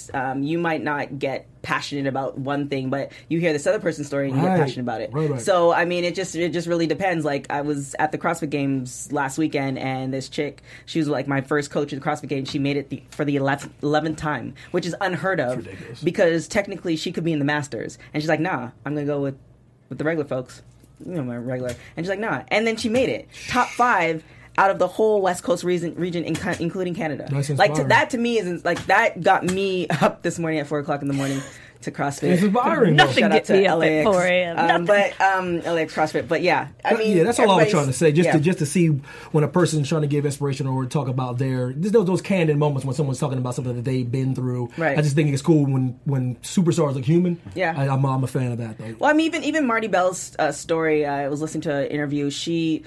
passionate about one thing, but you hear this other person's story and you get passionate about it. Right. So, I mean, it just really depends. Like, I was at the CrossFit Games last weekend, and this chick, she was like my first coach at the CrossFit Games. She made it for the 11th time, which is unheard of because technically she could be in the Masters. And she's like, nah, I'm going to go with the regular folks. My regular. And she's like, nah. And then she made it. Top 5 out of the whole West Coast region, including Canada. That got me up this morning at 4 o'clock in the morning to CrossFit. It's inspiring. Nothing gets me up at 4 a.m. But LAX CrossFit. But yeah, I mean, that's all I was trying to say. Just to see when a person's trying to give inspiration or talk about those candid moments when someone's talking about something that they've been through. Right. I just think it's cool when superstars look human. Yeah, I'm a fan of that. Though. Well, I mean, even Marty Bell's story. I was listening to an interview. She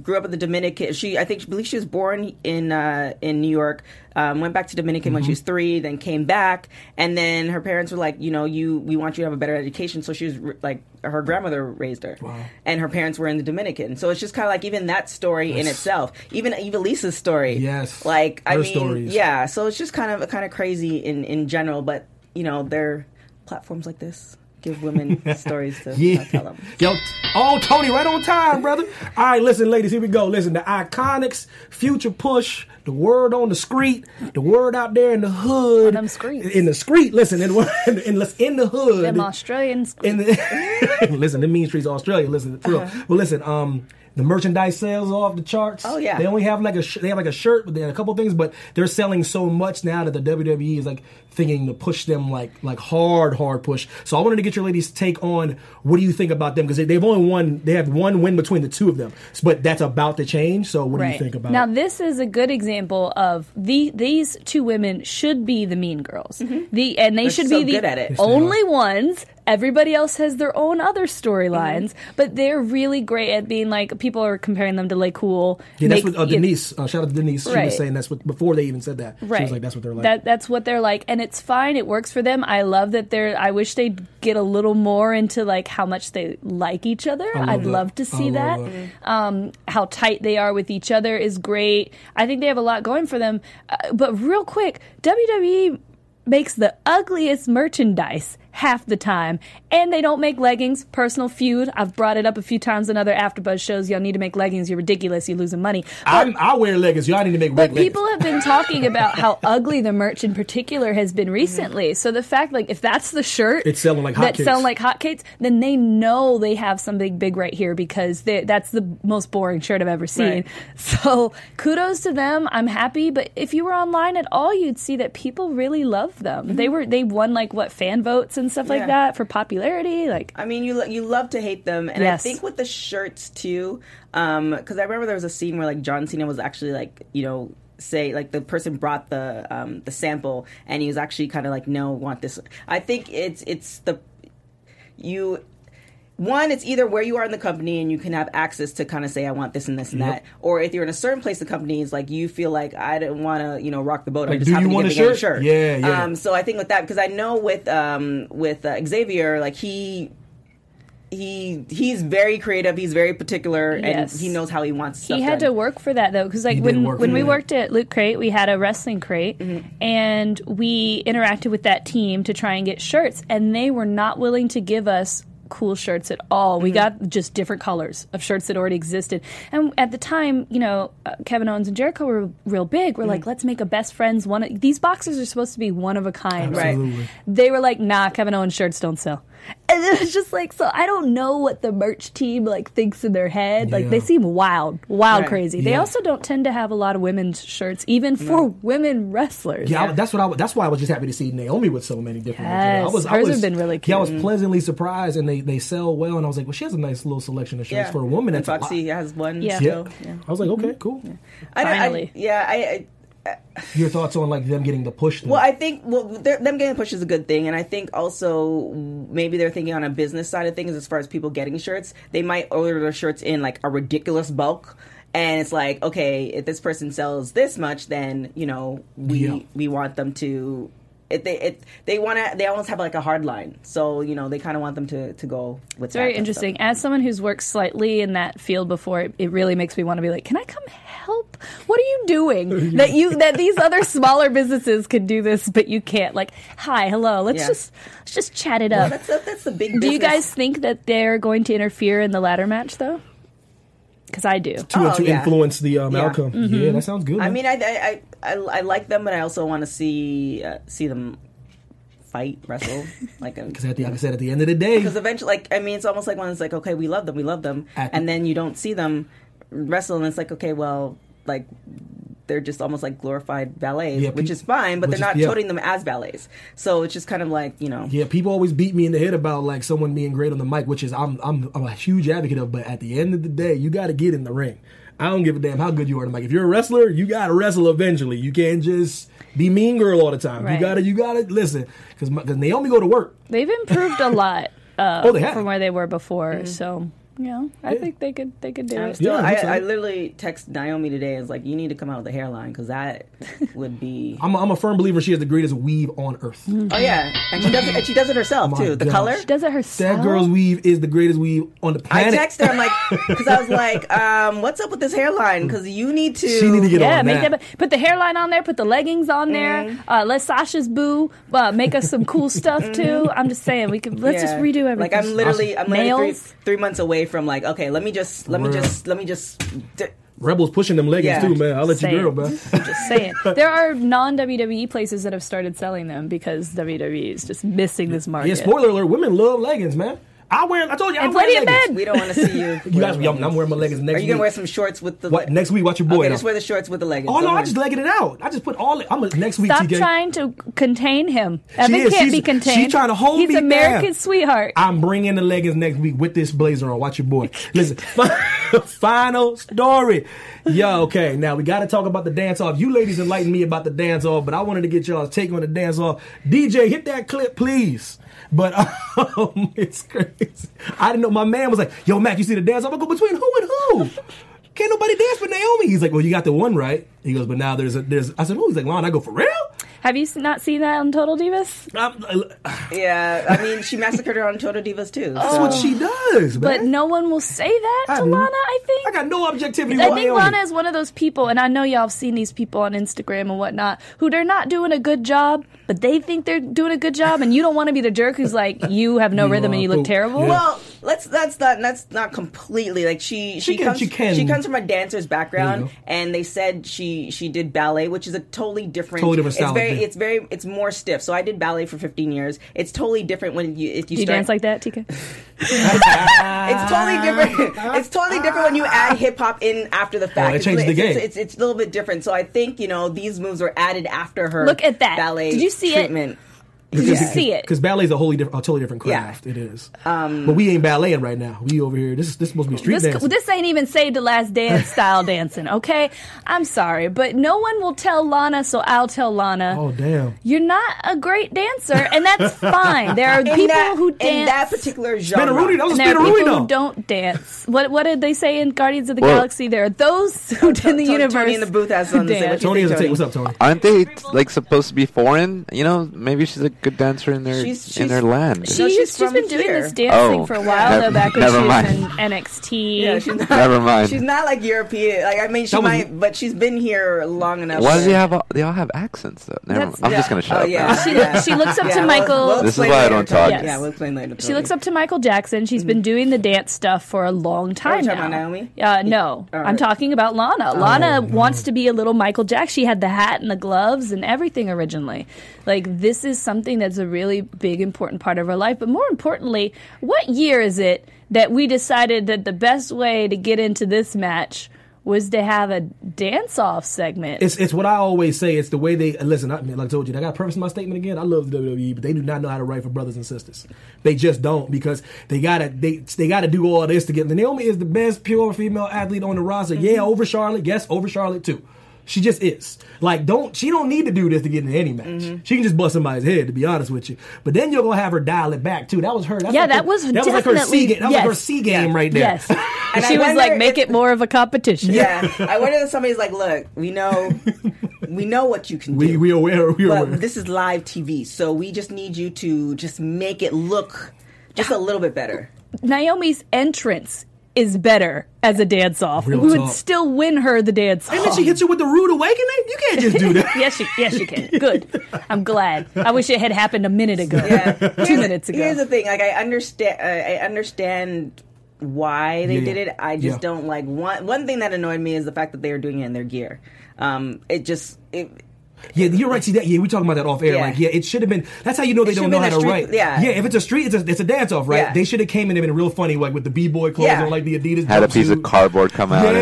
grew up in the Dominican. I believe she was born in New York. Went back to Dominican when she was 3, then came back, and then her parents were like, we want you to have a better education. So she was like, her grandmother raised her, and her parents were in the Dominican. So it's just kind of like even that story in itself, even Ivelisse's story. Yes, like her stories. Yeah. So it's just kind of crazy in general, but there are platforms like this. give women stories to tell them. Yo, oh, Tony, right on time, brother. All right, listen, ladies, here we go. Listen, the Iconics, Future Push, the word on the street, the word out there in the hood. On them streets. In the street, listen, in the hood. Them Australian streets. Listen, the mean streets of Australia, listen. Uh-huh. Well, listen, the merchandise sales are off the charts. Oh yeah, they only have like a shirt, but they had a couple things. But they're selling so much now that the WWE is like thinking to push them like hard push. So I wanted to get your ladies' take on what do you think about them, because they have one win between the two of them, but that's about to change. So what do you think about it? Now this is a good example of these two women should be the mean girls. Mm-hmm. They should be the only ones. Everybody else has their own other storylines, mm-hmm. but they're really great at being like, people are comparing them to like cool. Yeah, that's what Denise, shout out to Denise, she was saying that's what, before they even said that. Right. She was like, that's what they're like. That's what they're like, and it's fine, it works for them. I love that I wish they'd get a little more into like how much they like each other. I'd love to see that. How tight they are with each other is great. I think they have a lot going for them, but real quick, WWE makes the ugliest merchandise half the time, and they don't make leggings. Personal feud, I've brought it up a few times in other AfterBuzz shows. Y'all need to make leggings, you're ridiculous, you're losing money. I wear leggings, y'all need to make leggings. But people have been talking about how ugly the merch in particular has been recently, so the fact, like, if that's the shirt it's selling like hotcakes, then they know they have something big right here, because that's the most boring shirt I've ever seen. Right. So kudos to them, I'm happy, but if you were online at all, you'd see that people really love them. Mm-hmm. They won like what, fan votes and stuff like that for popularity. Like, I mean, you love to hate them, and I think with the shirts too, because I remember there was a scene where like John Cena was actually like, you know, say like the person brought the sample, and he was actually kind of like, no, want this. I think it's either where you are in the company and you can have access to kind of say, I want this and this and that. Or if you're in a certain place, the company is like, you feel like, I don't want to, you know, rock the boat. Like, I just happen to get a shirt. Yeah, yeah. So I think with that, because I know with Xavier, like he's very creative, he's very particular, and he knows how he wants stuff. He had to work for that though, because like when we worked at Loot Crate, we had a wrestling crate, mm-hmm. and we interacted with that team to try and get shirts, and they were not willing to give us cool shirts at all. We got just different colors of shirts that already existed. And at the time, you know, Kevin Owens and Jericho were real big. We're like, let's make a best friends one. These boxers are supposed to be one of a kind, right? They were like, nah, Kevin Owens shirts don't sell. And it was just like, so I don't know what the merch team like thinks in their head. Yeah. Like, they seem wild, crazy. Yeah. They also don't tend to have a lot of women's shirts, even for women wrestlers. Yeah, that's why I was just happy to see Naomi with so many different ones. Hers have been really cute. Yeah, I was pleasantly surprised, and they sell well. And I was like, well, she has a nice little selection of shirts for a woman. And Foxy has one. Yeah. So, yeah. I was like, okay, cool. Yeah. Your thoughts on like them getting the push? Then? Well, I think them getting the push is a good thing, and I think also maybe they're thinking on a business side of things as far as people getting shirts. They might order their shirts in like a ridiculous bulk, and it's like, okay, if this person sells this much, then you know we want them to. They almost have like a hard line, so you know they kind of want them to go with. It's very interesting. As someone who's worked slightly in that field before, it really makes me want to be like, can I come help? What are you doing that these other smaller businesses could do this, but you can't? Like, hi, hello, let's just chat it up. Well, that's the big business. Do you guys think that they're going to interfere in the ladder match though? Because I do. To influence the outcome. Mm-hmm. Yeah, that sounds good. I mean, I like them, but I also want to see them fight, wrestle. Because like I said, at the end of the day. Because eventually, like, I mean, it's almost like when it's like, okay, we love them. And then you don't see them wrestle, and it's like, okay, well, like, they're just almost like glorified ballets, which is fine, but they're not toting them as ballets. So it's just kind of like, you know. Yeah, people always beat me in the head about like someone being great on the mic, which is I'm a huge advocate of, but at the end of the day, you got to get in the ring. I don't give a damn how good you are. I'm like, if you're a wrestler, you got to wrestle eventually. You can't just be mean girl all the time. Right. You got to listen, because Naomi go to work. They've improved a lot from where they were before, so... Yeah, I think they could do it. Still, yeah, I literally text Naomi today and was like, you need to come out with a hairline because that would be... I'm a firm believer she has the greatest weave on earth. Mm-hmm. Oh, yeah. And she does it herself, too. The color. She does it herself. That girl's weave is the greatest weave on the planet. I texted her, I'm like, because I was like, what's up with this hairline? Because you need to... She need to get on that. Put the hairline on there. Put the leggings on there. Let Sasha's boo make us some cool stuff, too. I'm just saying, we could... Let's just redo everything. Like, I'm literally 3 months away from like, okay, let me just Rebel's pushing them leggings too, man. I'll let you girl, man. I'm just saying. There are non-WWE places that have started selling them because WWE is just missing this market. Yeah, spoiler alert, women love leggings, man. I told you, I'm wearing leggings. We don't want to see you. You guys, I'm wearing my leggings next week. Are you going to wear some shorts with the... What, next week, watch your boy. Okay, just wear the shorts with the leggings. Oh, no, I just legged it out. I just put all... next week, TK. Stop trying to contain him. Evan can't be contained. She's trying to hold me down. He's America's sweetheart. I'm bringing the leggings next week with this blazer on. Watch your boy. Listen, final story. Yo, okay, now we got to talk about the dance-off. You ladies enlightened me about the dance-off, but I wanted to get y'all's take on the dance-off. DJ, hit that clip, please. But it's crazy. I didn't know. My man was like, yo, Mac, you see the dance? I'm going to go between who and who? Can't nobody dance with Naomi. He's like, well, you got the one right. He goes, but now there's. I said, who? He's like, Lana. I go, for real? Have you not seen that on Total Divas? Yeah, I mean, she massacred her on Total Divas, too. So. That's what she does, man. But no one will say that to Lana, I think. I got no objectivity. I think Lana is one of those people, and I know y'all have seen these people on Instagram and whatnot, who they're not doing a good job, but they think they're doing a good job, and you don't want to be the jerk who's like, you have no rhythm and you look terrible. Yeah. Well, that's not completely. Like, she comes from a dancer's background, and they said she did ballet, which is a totally different style. It's more stiff. So I did ballet for 15 years. It's totally different when you start... dance like that, Tika? It's totally different when you add hip hop in after the fact. It changed the game. It's a little bit different. So I think, these moves were added after her. Look at that. Ballet. Did you see treatment. It? Because Because ballet is a totally different craft. Yeah. It is. But we ain't balleting right now. We over here. This is supposed to be street dancing. This ain't even Save the Last Dance style dancing, okay? I'm sorry, but no one will tell Lana, so I'll tell Lana. Oh, damn. You're not a great dancer, and that's fine. There are people who dance. In that particular genre. Spinaroonie, that was a Spinaroonie, though. Who don't dance. What did they say in Guardians of the Galaxy? There are those who in the universe. Tony in the booth has something to say. Tony has a take. What's up, Tony? Aren't they, like, supposed to be foreign? Maybe she's a good dancer in their in their land. She's been doing this dancing for a while though. Back when she was in NXT, never mind. She's not like European. Like she might, but she's been here long enough. Why do they have? They all have accents though. I'm just gonna shut up. Yeah. She looks up to Michael. This is why I don't talk. Yes. Yeah, we'll explain later. She looks up to Michael Jackson. She's been doing the dance stuff for a long time now. About Naomi? No, I'm talking about Lana. Lana wants to be a little Michael Jackson. She had the hat and the gloves and everything originally. Like this is something that's a really big, important part of her life. But more importantly, what year is it that we decided that the best way to get into this match was to have a dance-off segment? It's what I always say. It's the way they... Listen, I told you, I got to preface my statement again. I love the WWE, but they do not know how to write for brothers and sisters. They just don't because they gotta do all this to get... Naomi is the best pure female athlete on the roster. Mm-hmm. Yeah, over Charlotte. Yes, over Charlotte, too. She just is. Like, she don't need to do this to get into any match. Mm-hmm. She can just bust somebody's head, to be honest with you. But then you're going to have her dial it back, too. That was her. That was like her C game right there. Yes. And she was like, make it more of a competition. Yeah. I wonder if somebody's like, look, we know what you can do. We are aware. This is live TV, so we just need you to just make it look just a little bit better. Naomi's entrance is better as a dance-off. We would still win her the dance-off. And then she hits you with the rude awakening? You can't just do that. Yes, she can. Good. I'm glad. I wish it had happened a minute ago. Yeah. 2 minutes ago. Here's the thing. Like, I understand why they did it. I just don't like... One thing that annoyed me is the fact that they were doing it in their gear. Yeah, you're right. See that? Yeah, we talking about that off air. Yeah. Like, it should have been. That's how you know they don't know how to write. Yeah, if it's a street, it's a dance off, right? Yeah. They should have came in and been real funny, like with the b-boy clothes on, like the Adidas. Had a piece of cardboard come out. Yeah,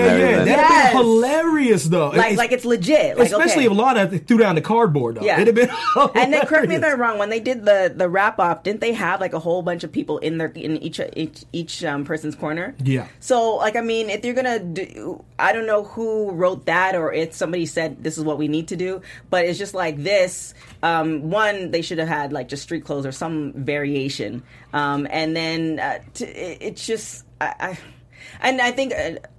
that'd been hilarious though. Like it's legit. Like, especially if Lana threw down the cardboard though. Yeah. It'd have been. Hilarious. And then correct me if I'm wrong. When they did the wrap off, didn't they have like a whole bunch of people in each person's corner? Yeah. So like, I mean, if you're gonna do, I don't know who wrote that or if somebody said this is what we need to do. But it's just like this. One, they should have had like just street clothes or some variation. And then it's just And I think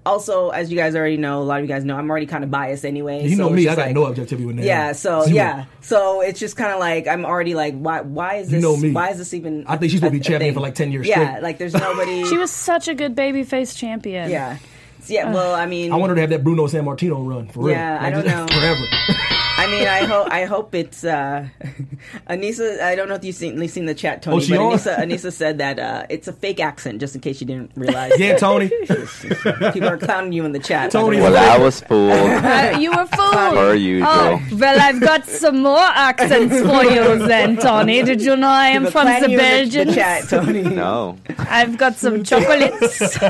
also, as you guys already know, a lot of you guys know, I'm already kind of biased anyway. You know me, I got no objectivity in there. Yeah, so Zero. Yeah, so it's just kind of like I'm already like, why is this? You know me. Why is this even? I think she's gonna be champion for like 10 years. Yeah, straight. Like there's nobody. She was such a good babyface champion. Yeah, yeah. Well, I mean, I want her to have that Bruno Sammartino run for real. Yeah, like, I don't know. Forever. I mean, I hope it's Anissa. I don't know if you've seen the chat, Tony. But Anissa said that it's a fake accent, just in case you didn't realize. Yeah, Tony. People are clowning you in the chat. Tony, well, I was fooled. You were fooled. Are you? Oh, well, I've got some more accents for you, then, Tony. Did you know I am from the Belgian? The chat, Tony. No. I've got some chocolates. Are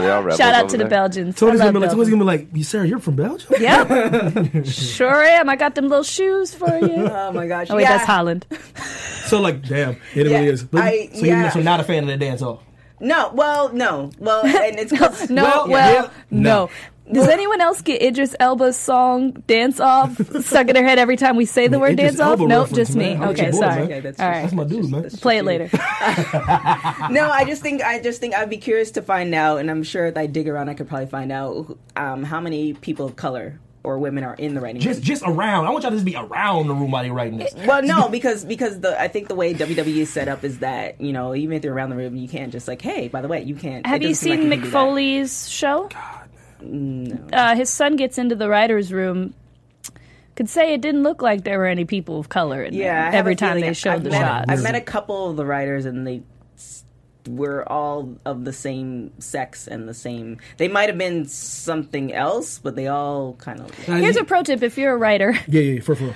they all rebels? Shout out to the Belgians. Tony's gonna be like, Sarah, you're from Belgium? Yeah. Sure am. I got them little shoes for you. Oh my gosh! Oh wait, that's Holland. So like, damn, it really is. So you're not a fan of the dance hall? No. Well, no. Well, and it's no. Well, no. Does anyone else get Idris Elba's song "Dance Off" stuck in their head every time we say the word "dance off"? Nope, just me. Okay, sorry. Okay, that's my dude, man. Play it later. No, I just think I'd be curious to find out, and I'm sure if I dig around, I could probably find out how many people of color or women are in the writing room. Just around. I want y'all to just be around the room while you're writing this. Well, no, because I think the way WWE is set up is that, you know, even if you're around the room, you can't just like, hey, by the way, you can't. Have you seen Mick Foley's show? God, man. No. His son gets into the writer's room. Could say it didn't look like there were any people of color in there every time they showed the shots. I've met a couple of the writers and they were all of the same sex and the same. They might have been something else, but they all kind of. Here's a pro tip if you're a writer. Yeah, for.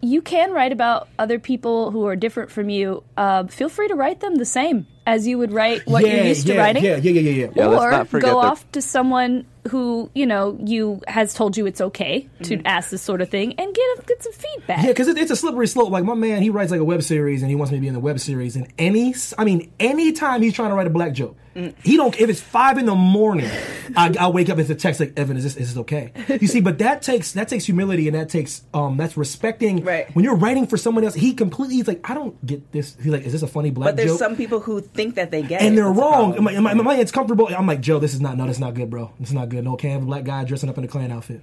You can write about other people who are different from you. Feel free to write them the same as you would write what you're used to writing. Yeah. Or go off to someone who, you know, has told you it's okay to ask this sort of thing and get some feedback. Yeah, because it's a slippery slope. Like, my man, he writes like a web series and he wants me to be in the web series. And any time he's trying to write a black joke, he don't. If it's 5 a.m, I wake up with a text like, Evan, is this okay? You see, but that takes humility and that's respecting. Right. When you're writing for someone else, he's like, I don't get this. He's like, is this a funny black joke? But there's some people who think that they get it. And they're wrong. My head's comfortable. I'm like, Joe, that's not good, bro. It's not good. No, can't have a black guy dressing up in a Klan outfit.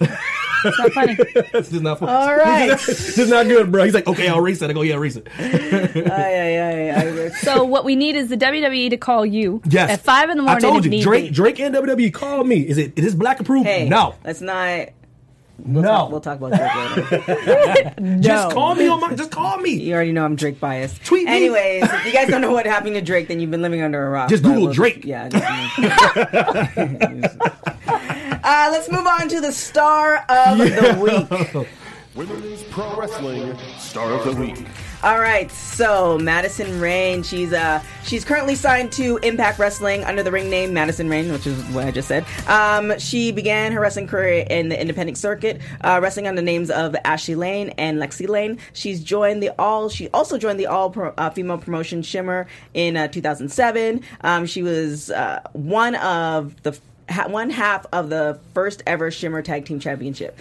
It's not funny. This is not funny. All right. This is not good, bro. He's like, okay, I'll erase it. I go, yeah, erase it. So what we need is the WWE to call you at 5 a.m. I told you, Drake and WWE called me. Is this black approved? Hey, no. That's not. We'll talk about Drake later. No. Just call me. You already know I'm Drake biased. Tweet me. Anyways, if you guys don't know what happened to Drake, then you've been living under a rock. Just Google Drake. Yeah. Let's move on to the star of the week. Women's Pro Wrestling Star of the Week. All right, so Madison Rayne, she's currently signed to Impact Wrestling under the ring name Madison Rayne, which is what I just said. She began her wrestling career in the independent circuit, wrestling under the names of Ashley Lane and Lexi Lane. She also joined the all-female promotion Shimmer in 2007. She was one half of the first ever Shimmer Tag Team Championship.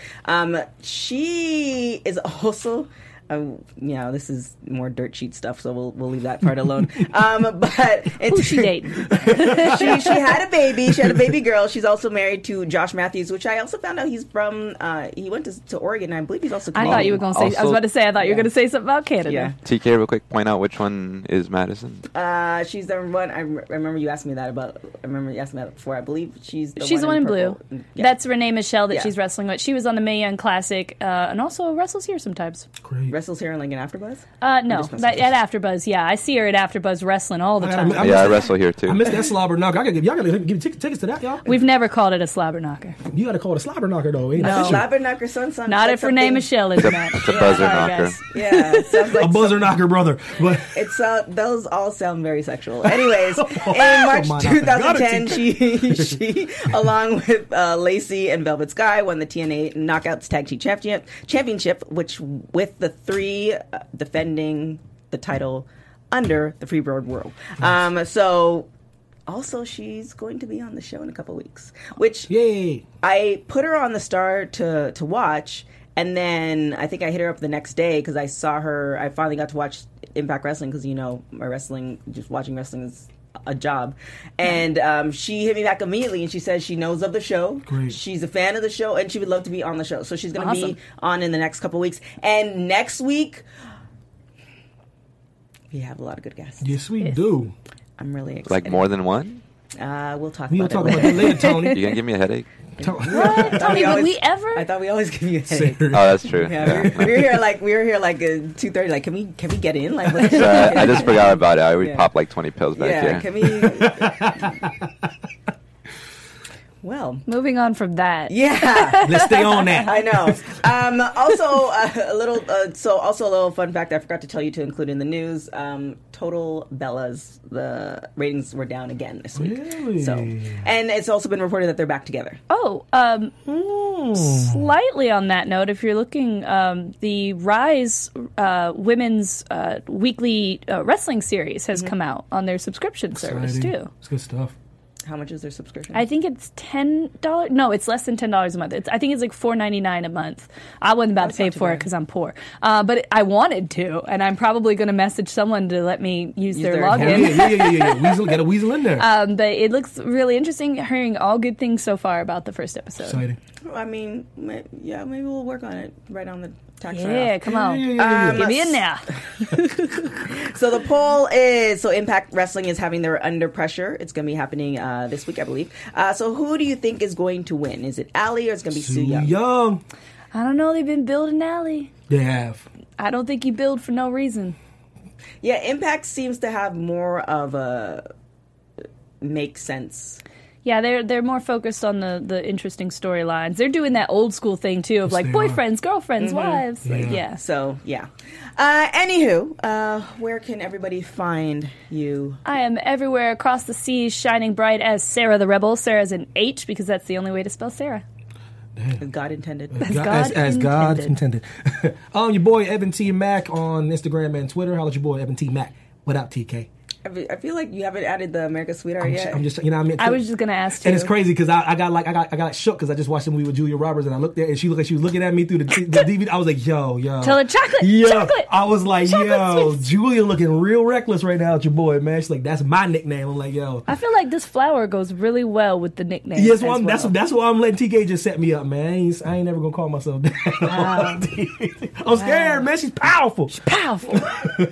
She is also, you know, this is more dirt sheet stuff, so we'll leave that part alone. But it's, who's she dating? she had a baby. She had a baby girl. She's also married to Josh Matthews, which I also found out he's from. He went to Oregon. I believe he's also. Canadian. I thought you were going to say. Also, I was about to say. I thought you were going to say something about Canada. Yeah. TK, real quick, point out which one is Madison. She's the one. I remember you asked me that about. I remember you asked me that before. I believe she's the one in blue. Yeah. That's Renee Michelle that she's wrestling with. She was on the Mae Young Classic and also wrestles here sometimes. Great. Wrestles here in like an AfterBuzz? No, at AfterBuzz, yeah. I see her at AfterBuzz wrestling all the time. I wrestle here too. I miss that slobber knocker. Y'all gotta give me tickets to that, y'all. We've never called it a slobber knocker. You gotta call it a slobber knocker though. No. Slobber knocker, son. Not if Renee Michelle is not. It's a buzzer knocker. Yeah, a buzzer knocker, brother. But it's those all sound very sexual. Anyways, in March 2010, she along with Lacey and Velvet Sky won the TNA Knockouts Tag Team Championship, which with the three defending the title under the Freebird World. So also she's going to be on the show in a couple weeks, which yay. I put her on the star to watch. And then I think I hit her up the next day because I saw her. I finally got to watch Impact Wrestling because, you know, my wrestling, just watching wrestling is a job. And she hit me back immediately, and she says she knows of the show. Great. She's a fan of the show, and she would love to be on the show. So she's going to be on in the next couple weeks. And next week, we have a lot of good guests. Yes, we do. I'm really excited. Like more than one? We'll talk about it later, Tony. You're going to give me a headache? What? Tony, would we ever? I thought we always give you a headache. Oh, that's true. Yeah, yeah. We were here like 2:30. Like, can we get in? Like, I just forgot about it. I already popped like 20 pills back here. Yeah, can we... Well, moving on from that. Yeah. Let's stay on that. I know. Also a little fun fact I forgot to tell you to include in the news. Total Bellas, the ratings were down again this week. Really? So, and it's also been reported that they're back together. Oh, slightly on that note, if you're looking, the Rise women's weekly wrestling series has come out on their subscription service, too. It's good stuff. How much is their subscription? I think it's $10. No, it's less than $10 a month. I think it's like $4.99 a month. I wasn't about to pay for it because I'm poor. But I wanted to, and I'm probably going to message someone to let me use their login. Get a weasel in there. But it looks really interesting, hearing all good things so far about the first episode. Exciting. I mean, maybe we'll work on it right on the tax write-off. Yeah, come on. Get me in there. So the poll is, Impact Wrestling is having their Under Pressure. It's going to be happening this week, I believe. So who do you think is going to win? Is it Allie or it's going to be Su Yung? I don't know. They've been building Allie. They have. I don't think you build for no reason. Yeah, Impact seems to have more of a make sense. Yeah, they're more focused on the interesting storylines. They're doing that old school thing, too, of like boyfriends, girlfriends, wives. Yeah. So, yeah. Anywho, where can everybody find you? I am everywhere across the seas, shining bright as Sarah the Rebel. Sarah's an H because that's the only way to spell Sarah. As God intended. As God intended. Your boy, Evan T. Mack, on Instagram and Twitter. Holla at your boy, Evan T. Mack. What up, TK? I feel like you haven't added the America's Sweetheart yet. I'm just, you know, what I mean, I was just gonna ask you, and it's crazy because I got shook because I just watched the movie with Julia Roberts, and I looked there, and she looked like she was looking at me through the DVD. I was like, yo, tell her chocolate. I was like, chocolate, Julia looking real reckless right now at your boy, man. She's like, that's my nickname. I'm like, yo, I feel like this flower goes really well with the nickname. Yes, well, that's why I'm letting TK just set me up, man. I ain't never gonna call myself that. Wow. I'm scared, man. She's powerful. We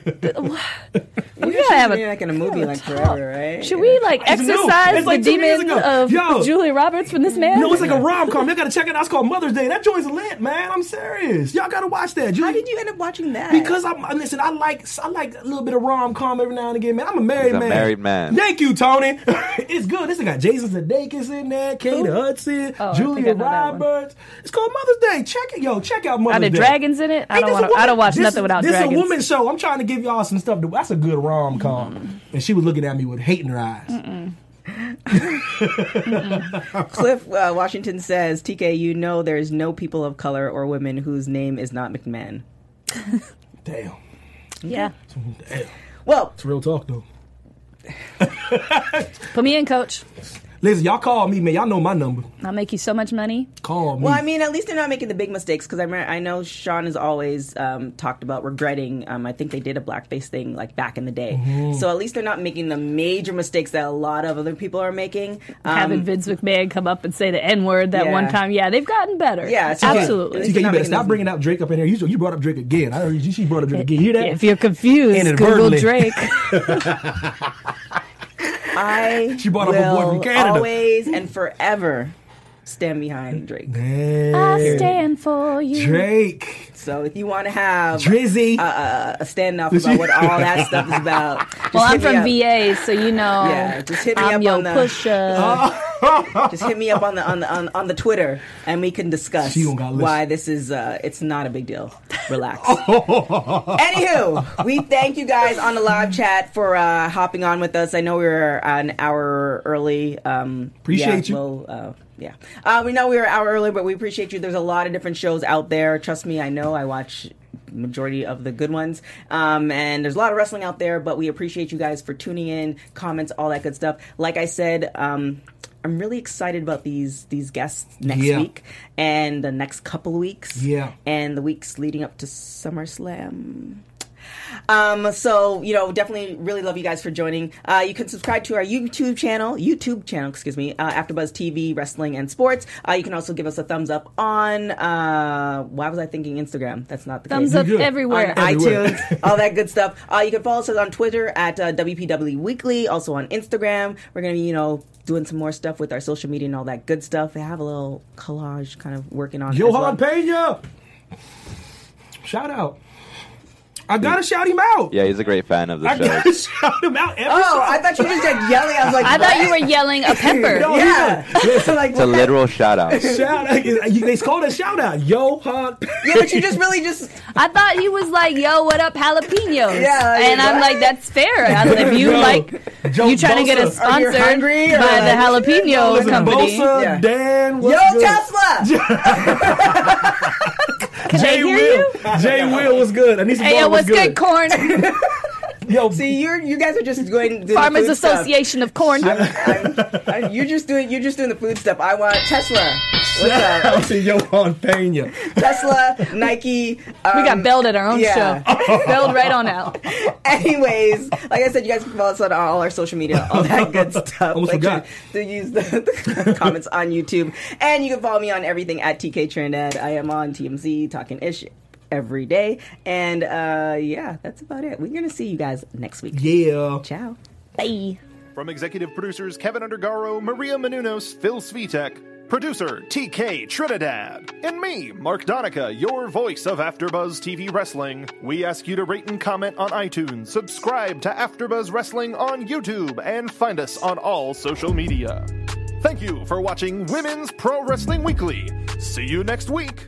gotta have a. In a movie like forever, right? Should we like exercise the demon of Julia Roberts from this man? No, it's like a rom-com. Y'all gotta check it out. It's called Mother's Day. That joint's lit, man. I'm serious. Y'all gotta watch that. How did you end up watching that? Because I like a little bit of rom-com every now and again, man. I'm a married man. Thank you, Tony. It's good. This thing got Jason Sudeikis in there, Kate Hudson, Julia Roberts. It's called Mother's Day. Check it, yo. Check out Mother's Day. Are there dragons in it? I don't watch nothing without dragons. This is a woman show. I'm trying to give y'all some stuff. That's a good rom-com. And she was looking at me with hate in her eyes. Mm-mm. Mm-mm. Cliff Washington says, TK, you know there's no people of color or women whose name is not McMahon. Damn. Yeah. Damn. Well. It's real talk, though. Put me in, coach. Listen, y'all call me, man. Y'all know my number. I'll make you so much money. Call me. Well, I mean, at least they're not making the big mistakes because I know Sean has always talked about regretting. I think they did a blackface thing like back in the day. Mm-hmm. So at least they're not making the major mistakes that a lot of other people are making. Having Vince McMahon come up and say the N-word that one time. Yeah, they've gotten better. Yeah, absolutely. You better stop bringing out Drake up in here. You brought up Drake again. She brought up Drake again. You hear that? If you're confused, Google Drake. She bought up a boy from Canada. Always and forever stand behind Drake. Man. I stand for you, Drake. So if you want to have Drizzy a standoff about what all that stuff is about, well, I'm from VA, so you know. Yeah, just hit me up on the pusher. Just hit me up on the Twitter, and we can discuss why this is. It's not a big deal. Relax. Anywho, we thank you guys on the live chat for hopping on with us. I know we were an hour early. Appreciate you. We'll, we know we were an hour early, but we appreciate you. There's a lot of different shows out there. Trust me, I know. I watch majority of the good ones, and there's a lot of wrestling out there. But we appreciate you guys for tuning in, comments, all that good stuff. Like I said. I'm really excited about these guests next week and the next couple weeks and the weeks leading up to SummerSlam. So, you know, definitely really love you guys for joining. You can subscribe to our YouTube channel, AfterBuzz TV, Wrestling and Sports. You can also give us a thumbs up on, why was I thinking Instagram? That's not the case. Thumbs up everywhere. On iTunes, all that good stuff. You can follow us on Twitter at WPW Weekly, also on Instagram. We're going to, you know, doing some more stuff with our social media and all that good stuff. They have a little collage kind of working on. Yo, Jalapeno! Shout out. I gotta shout him out. Yeah, he's a great fan of the show. I gotta shout him out every time. I thought you just said yelling. I was like, I thought you were yelling a pepper. No, yeah. Like, it's a literal shout out. They called a shout out. Yo, hot. Yeah, but you just really just. I thought he was like, yo, what up, jalapenos? Yeah. And I'm like, that's fair. I was like, you trying to get a sponsor by the jalapeno company. Bosa, Dan, yo, Tesla! Can Jay Will, you? Jay Will was good. I need some. Hey, yo, what's good, corn? Yo, see, you guys are just going to Farmers Association stuff. Of Corn. You're just doing the food stuff. I want Tesla. What's up? See, yo, on Pena. Tesla, Nike. We got belled at our own show. Belled right on out. Anyways, like I said, you guys can follow us on all our social media, all that good stuff. Almost forgot. To use the comments on YouTube, and you can follow me on everything at TK Trinidad. I am on TMZ Talking Ish every day, and that's about it. We're gonna see you guys next week. Yeah, ciao, bye. From executive producers Kevin Undergaro, Maria Menounos, Phil Svitek, producer TK Trinidad, and me, Mark Donica, your voice of AfterBuzz TV Wrestling. We ask you to rate and comment on iTunes, subscribe to AfterBuzz Wrestling on YouTube, and find us on all social media. Thank you for watching Women's Pro Wrestling Weekly. See you next week.